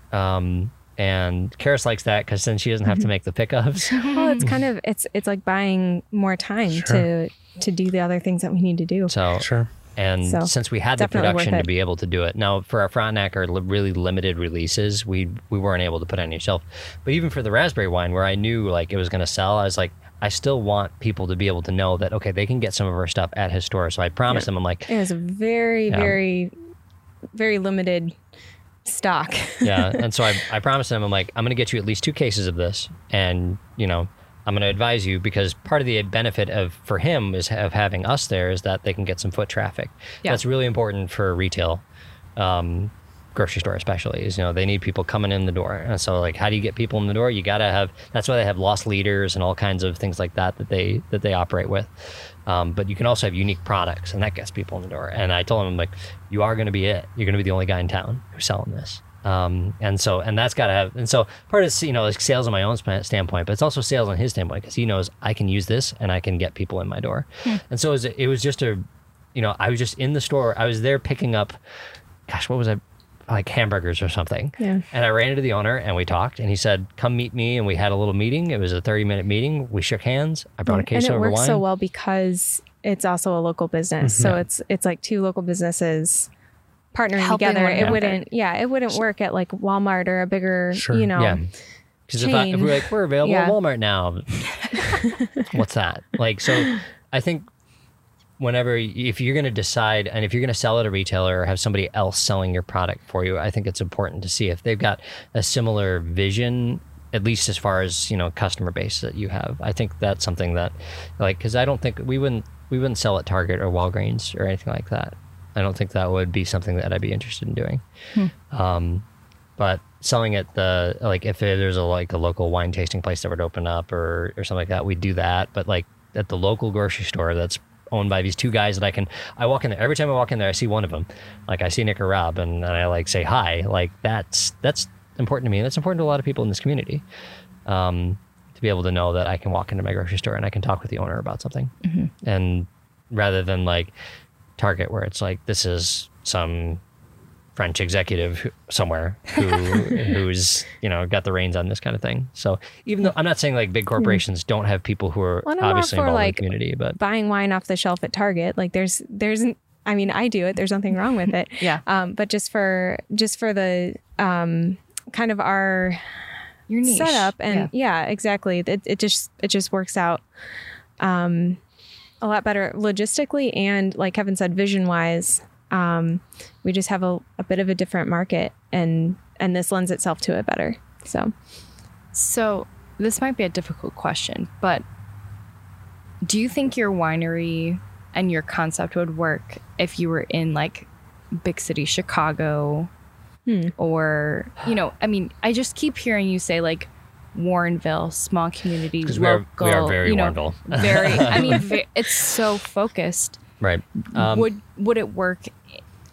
And Charis likes that because then she doesn't have to make the pickups. Well, it's kind of, it's like buying more time to do the other things that we need to do. So, and since we had the production to be able to do it. Now for our Frontenac, our really limited releases, we weren't able to put on your shelf. But even for the raspberry wine where I knew like it was going to sell, I was like, I still want people to be able to know that, okay, they can get some of our stuff at his store. So I promised them, I'm like. It was a very, very, very limited stock. Yeah. And so I promised him, I'm like, I'm going to get you at least 2 cases of this. And, I'm going to advise you because part of the benefit for him is of having us there is that they can get some foot traffic. Yeah. That's really important for retail, grocery store especially is, they need people coming in the door. And so like, how do you get people in the door? You got to have, that's why they have loss leaders and all kinds of things like that, that they operate with. But you can also have unique products and that gets people in the door. And I told him, I'm like, you are going to be it. You're going to be the only guy in town who's selling this. And that's got to have, and so part of like sales on my own standpoint, but it's also sales on his standpoint because he knows I can use this and I can get people in my door. And so it was just I was just in the store. I was there picking up, gosh, what was I? Like hamburgers or something. Yeah. And I ran into the owner and we talked and he said, come meet me. And we had a little meeting. It was a 30-minute meeting. We shook hands. I brought a case over wine. And it works so well because it's also a local business. So it's like 2 local businesses partnering together. It wouldn't work at like Walmart or a bigger, Because if we're like, we're available at Walmart now. What's that? Like, so I think whenever, if you're going to decide and if you're going to sell at a retailer or have somebody else selling your product for you, I think it's important to see if they've got a similar vision, at least as far as, customer base that you have. I think that's something that because I don't think we wouldn't sell at Target or Walgreens or anything like that. I don't think that would be something that I'd be interested in doing. But selling at if there's a local wine tasting place that would open up or something like that, we'd do that. But like at the local grocery store, that's owned by these 2 guys that I walk in there. Every time I walk in there, I see one of them. Like I see Nick or Rob and I say hi. Like that's important to me. And that's important to a lot of people in this community to be able to know that I can walk into my grocery store and I can talk with the owner about something. And rather than like Target where it's like, this is some French executive somewhere who's got the reins on this kind of thing. So even though I'm not saying like big corporations don't have people who are obviously involved in the community, but buying wine off the shelf at Target, like there's I mean I do it. There's nothing wrong with it. But just for the kind of our your niche setup and exactly. It just works out a lot better logistically and like Kevin said, vision wise. We just have a bit of a different market and this lends itself to it better. So this might be a difficult question, but do you think your winery and your concept would work if you were in like big city Chicago or, you know, I mean, I just keep hearing you say like Warrenville, small community, local, we are very, you know, Warrenville. Very, I mean, it's so focused. Right. Would it work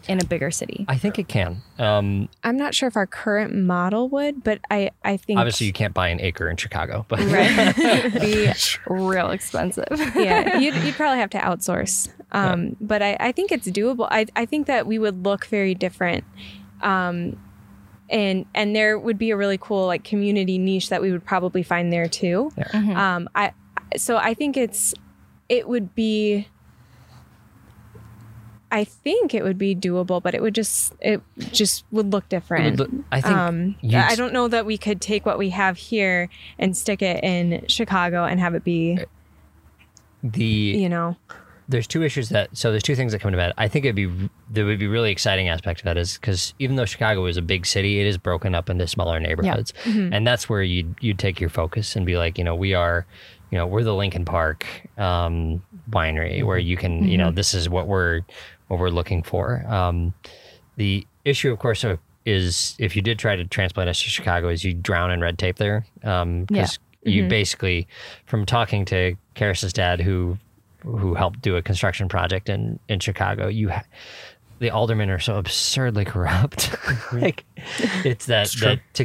in a bigger city? I think it can. I'm not sure if our current model would, but I think... Obviously, you can't buy an acre in Chicago. But right. It'd be real expensive. Yeah, you'd probably have to outsource. Yeah. But I think it's doable. I think that we would look very different. And there would be a really cool like community niche that we would probably find there too. Yeah. Mm-hmm. So I think it would be doable, but it just would look different. I think I don't know that we could take what we have here and stick it in Chicago and have it be There's two issues there's two things that come to mind. I think there would be really exciting aspect of that is because even though Chicago is a big city, it is broken up into smaller neighborhoods. Yeah. Mm-hmm. And that's where you'd take your focus and be like, you know, we are, you know, we're the Lincoln Park winery where you can, you know, this is what we're looking for. The issue, of course, is if you did try to transplant us to Chicago is you drown in red tape there. You basically, from talking to Charis's dad who helped do a construction project in Chicago, the aldermen are so absurdly corrupt. Like it's that to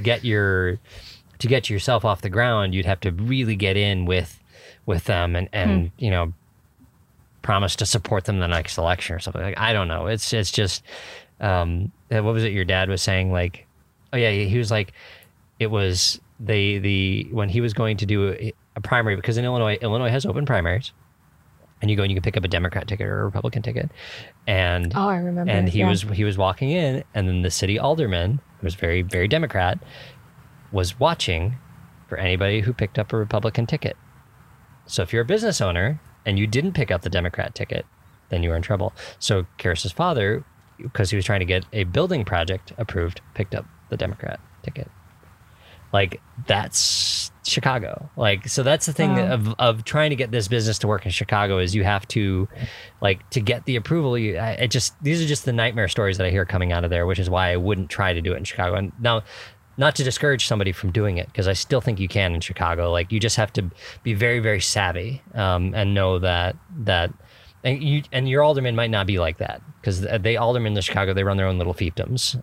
get yourself off the ground, you'd have to really get in with them and you know, promise to support them the next election or something. Like, I don't know. It's just, what was it your dad was saying? Like, oh yeah, he was like, it was when he was going to do a primary, because in Illinois has open primaries. And you go and you can pick up a Democrat ticket or a Republican ticket. And oh, I remember. And he was walking in, and then the city alderman, who was very, very Democrat, was watching for anybody who picked up a Republican ticket. So if you're a business owner and you didn't pick up the Democrat ticket, then you were in trouble. So Charis's father, because he was trying to get a building project approved, picked up the Democrat ticket. Like that's Chicago. Like, so that's the thing of trying to get this business to work in Chicago is you have to, like, to get the approval. These are just the nightmare stories that I hear coming out of there, which is why I wouldn't try to do it in Chicago. And now, not to discourage somebody from doing it, because I still think you can in Chicago. Like, you just have to be very, very savvy and know that and your aldermen might not be like that, because they aldermen in Chicago, they run their own little fiefdoms.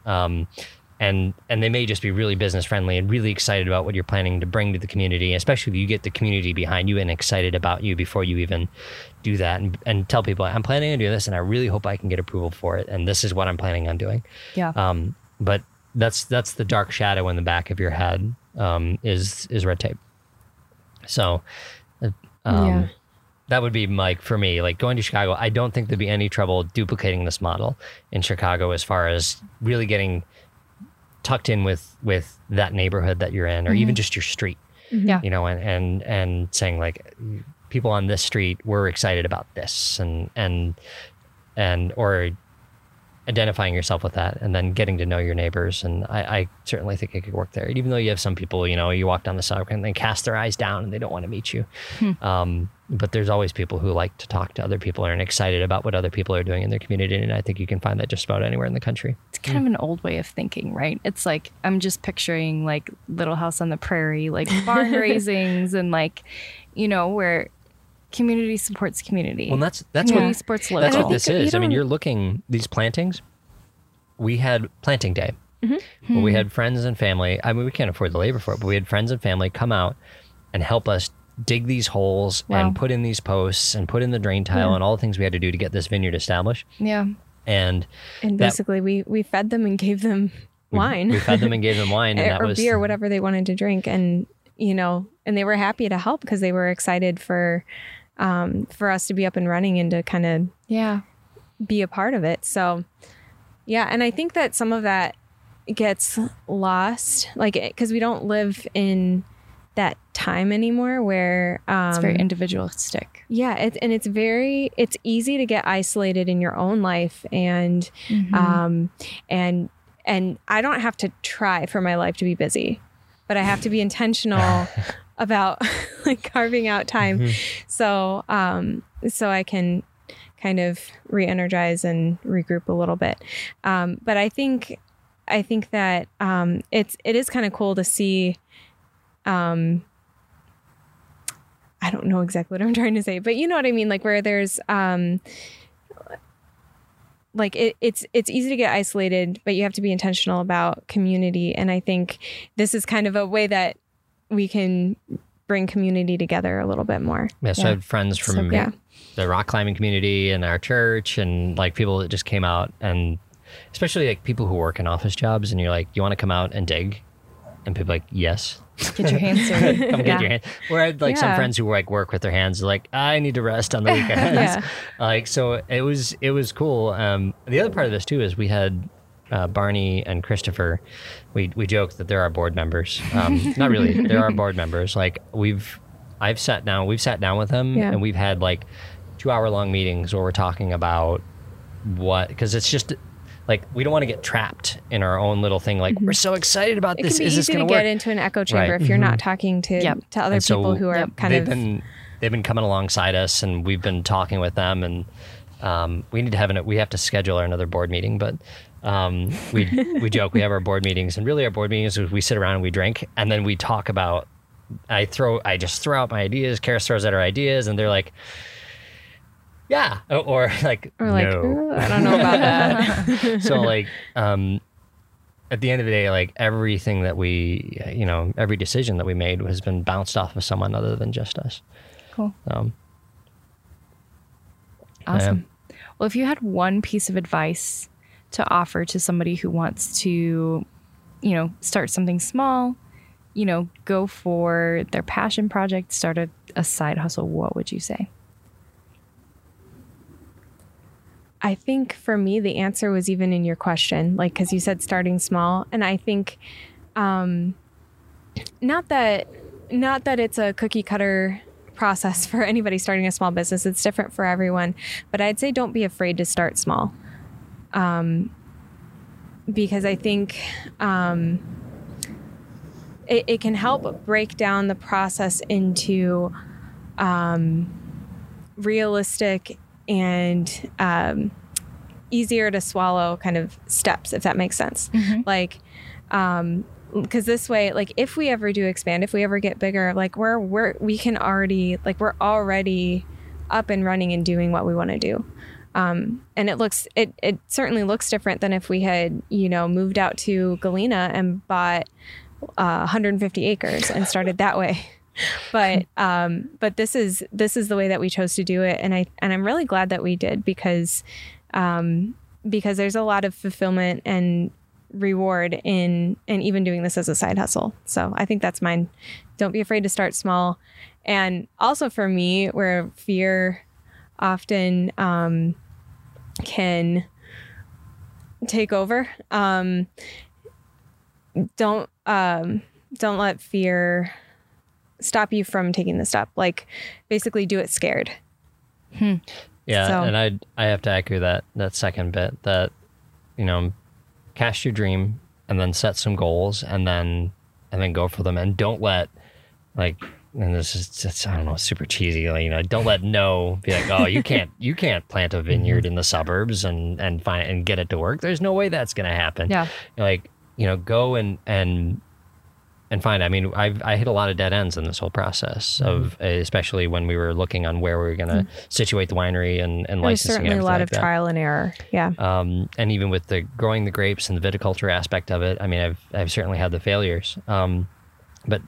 And they may just be really business friendly and really excited about what you're planning to bring to the community, especially if you get the community behind you and excited about you before you even do that and tell people, I'm planning on doing this and I really hope I can get approval for it. And this is what I'm planning on doing. Yeah. But that's the dark shadow in the back of your head is red tape. So that would be like, for me, like going to Chicago, I don't think there'd be any trouble duplicating this model in Chicago as far as really getting tucked in with that neighborhood that you're in, or even just your street, you know, and saying like, people on this street were excited about this and or identifying yourself with that and then getting to know your neighbors. And I certainly think it could work there, even though you have some people, you know, you walk down the sidewalk and they cast their eyes down and they don't want to meet you. But there's always people who like to talk to other people and are excited about what other people are doing in their community. And I think you can find that just about anywhere in the country. It's kind of an old way of thinking, right? It's like, I'm just picturing like Little House on the Prairie, like barn raisings and like, you know, where community supports community. Well, that's what sports local. That's what this is. I mean, you're looking, these plantings, we had planting day. Mm-hmm. Well, we had friends and family. I mean, we can't afford the labor for it, but we had friends and family come out and help us dig these holes and put in these posts and put in the drain tile and all the things we had to do to get this vineyard established. Yeah. And basically we fed them and gave them wine. We fed them and gave them wine. And that was beer, whatever they wanted to drink. And, you know, and they were happy to help because they were excited for us to be up and running and to kind of be a part of it. So, yeah. And I think that some of that gets lost, like, because we don't live in that time anymore where it's very individualistic. Yeah. It's easy to get isolated in your own life. And and I don't have to try for my life to be busy, but I have to be intentional about like carving out time. Mm-hmm. So, so I can kind of re-energize and regroup a little bit. But I think that, it is kind of cool to see, I don't know exactly what I'm trying to say, but you know what I mean? Like where there's, like it's easy to get isolated, but you have to be intentional about community. And I think this is kind of a way that we can bring community together a little bit more. Yeah. So I had friends from the rock climbing community and our church and like people that just came out, and especially like people who work in office jobs, and you're like, you want to come out and dig? And people are like, yes. Get your hands dirty. Come get your hands. Where I had like some friends who were like work with their hands, like, I need to rest on the weekends. Like, so it was cool. The other part of this too is we had Barney and Christopher. We joke that they're our board members. Not really. They're our board members. Like we've sat down with them and we've had like 2-hour-long meetings where we're talking about because it's just like, we don't want to get trapped in our own little thing. Like, we're so excited about this. Is this going to work? It can be easy to get into an echo chamber if you're not talking to other people who are kind of... They've been coming alongside us, and we've been talking with them, and we have to schedule another board meeting, but we joke, we have our board meetings, and really our board meetings is we sit around and we drink, and then we talk about, I just throw out my ideas, Charis throws out her ideas, and they're like... Yeah. Or like, no. I don't know about that. So like, at the end of the day, like everything that we, every decision that we made has been bounced off of someone other than just us. Cool. Awesome. Well, if you had one piece of advice to offer to somebody who wants to, start something small, go for their passion project, start a side hustle, what would you say? I think for me, the answer was even in your question, like, because you said starting small. And I think not that it's a cookie cutter process for anybody starting a small business. It's different for everyone. But I'd say don't be afraid to start small, because I think it can help break down the process into realistic and easier to swallow kind of steps, if that makes sense. Mm-hmm. Like, because this way, like if we ever do expand, if we ever get bigger, like we're already up and running and doing what we want to do. And it certainly looks different than if we had, moved out to Galena and bought 150 acres and started that way. But this is the way that we chose to do it. And I'm really glad that we did, because there's a lot of fulfillment and reward in even doing this as a side hustle. So I think that's mine. Don't be afraid to start small. And also for me, where fear often, can take over, don't let fear stop you from taking the step. Like basically do it scared. Yeah. So. And I have to echo that second bit that, cast your dream and then set some goals and then go for them, and don't let I don't know, super cheesy. Don't let no be like, oh, you can't plant a vineyard in the suburbs and find and get it to work. There's no way that's going to happen. Yeah. Go and find. I mean, I hit a lot of dead ends in this whole process of, especially when we were looking on where we were going to situate the winery and licensing. Certainly a lot of trial and error. Yeah. And even with the growing the grapes and the viticulture aspect of it, I mean, I've certainly had the failures. But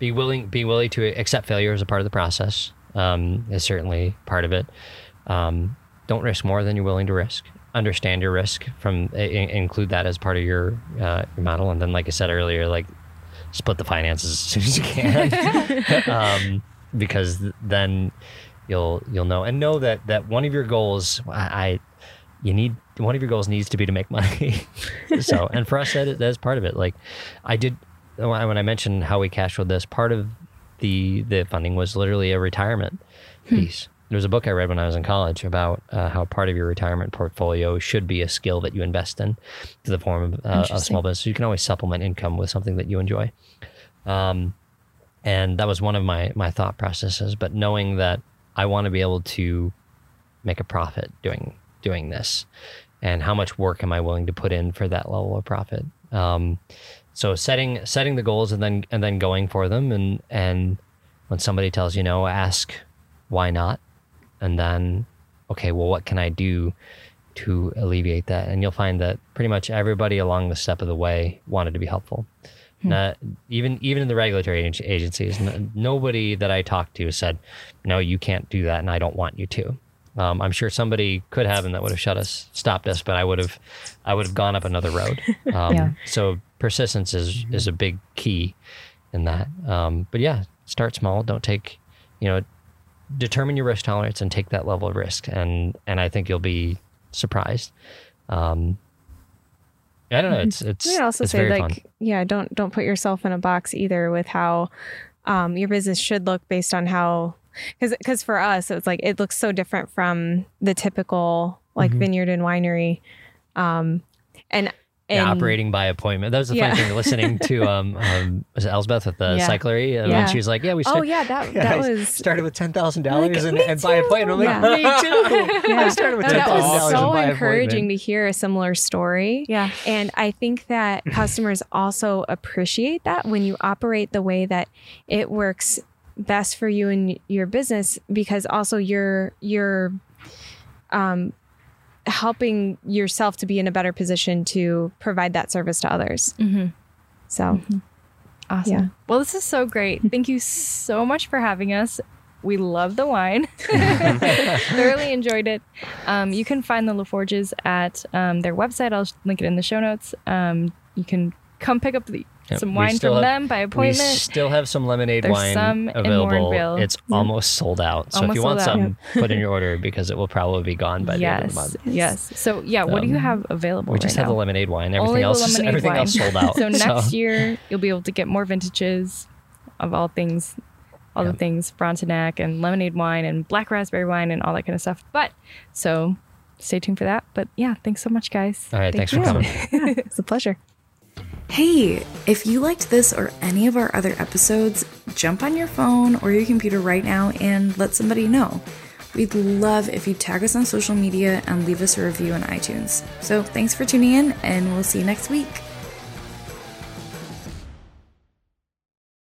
be willing to accept failure as a part of the process, is certainly part of it. Don't risk more than you're willing to risk. Understand your risk from include that as part of your model. And then, like I said earlier, split the finances as soon as you can, because then you'll know, and know that one of your goals, needs to be to make money. So, and for us, that's part of it. Like I did, when I mentioned how we cash flowed this, part of the funding was literally a retirement piece. There was a book I read when I was in college about how part of your retirement portfolio should be a skill that you invest in to the form of a small business. So you can always supplement income with something that you enjoy. And that was one of my thought processes. But knowing that I want to be able to make a profit doing this, and how much work am I willing to put in for that level of profit? So setting the goals and then going for them. And when somebody tells you no, ask why not, and then, okay, well, what can I do to alleviate that? And you'll find that pretty much everybody along the step of the way wanted to be helpful. Not, even in the regulatory agencies, nobody that I talked to said, no, you can't do that, and I don't want you to. I'm sure somebody could have, and that would have stopped us, but I would have gone up another road. Yeah. So persistence is a big key in that. But yeah, start small. Don't take, determine your risk tolerance and take that level of risk. And I think you'll be surprised. I don't know. I'd also say very fun. Don't put yourself in a box either with how your business should look based on how, because for us, it's like, it looks so different from the typical vineyard and winery. And operating by appointment. That was the funny thing, listening to was it Elspeth at the cyclery? And she was like, started with $10,000 and by appointment. I'm like, me too. I started with $10,000. That was so encouraging to hear a similar story. Yeah. And I think that customers also appreciate that when you operate the way that it works best for you and your business, because also you're helping yourself to be in a better position to provide that service to others. Mm-hmm. So awesome. Yeah. Well, this is so great. Thank you so much for having us. We love the wine. Thoroughly enjoyed it. You can find the La Forges at their website. I'll link it in the show notes. You can come pick up some wine from them by appointment. We still have some lemonade wine available. It's almost sold out. So if you want some, put in your order, because it will probably be gone by the end of the month. Yes. So what do you have available? We just have the lemonade wine. Everything else sold out. So next year you'll be able to get more vintages of all the things Frontenac and lemonade wine and black raspberry wine and all that kind of stuff. So stay tuned for that. But yeah, thanks so much, guys. All right, thanks for coming. It's a pleasure. Hey, if you liked this or any of our other episodes, jump on your phone or your computer right now and let somebody know. We'd love if you tag us on social media and leave us a review on iTunes. So thanks for tuning in, and we'll see you next week.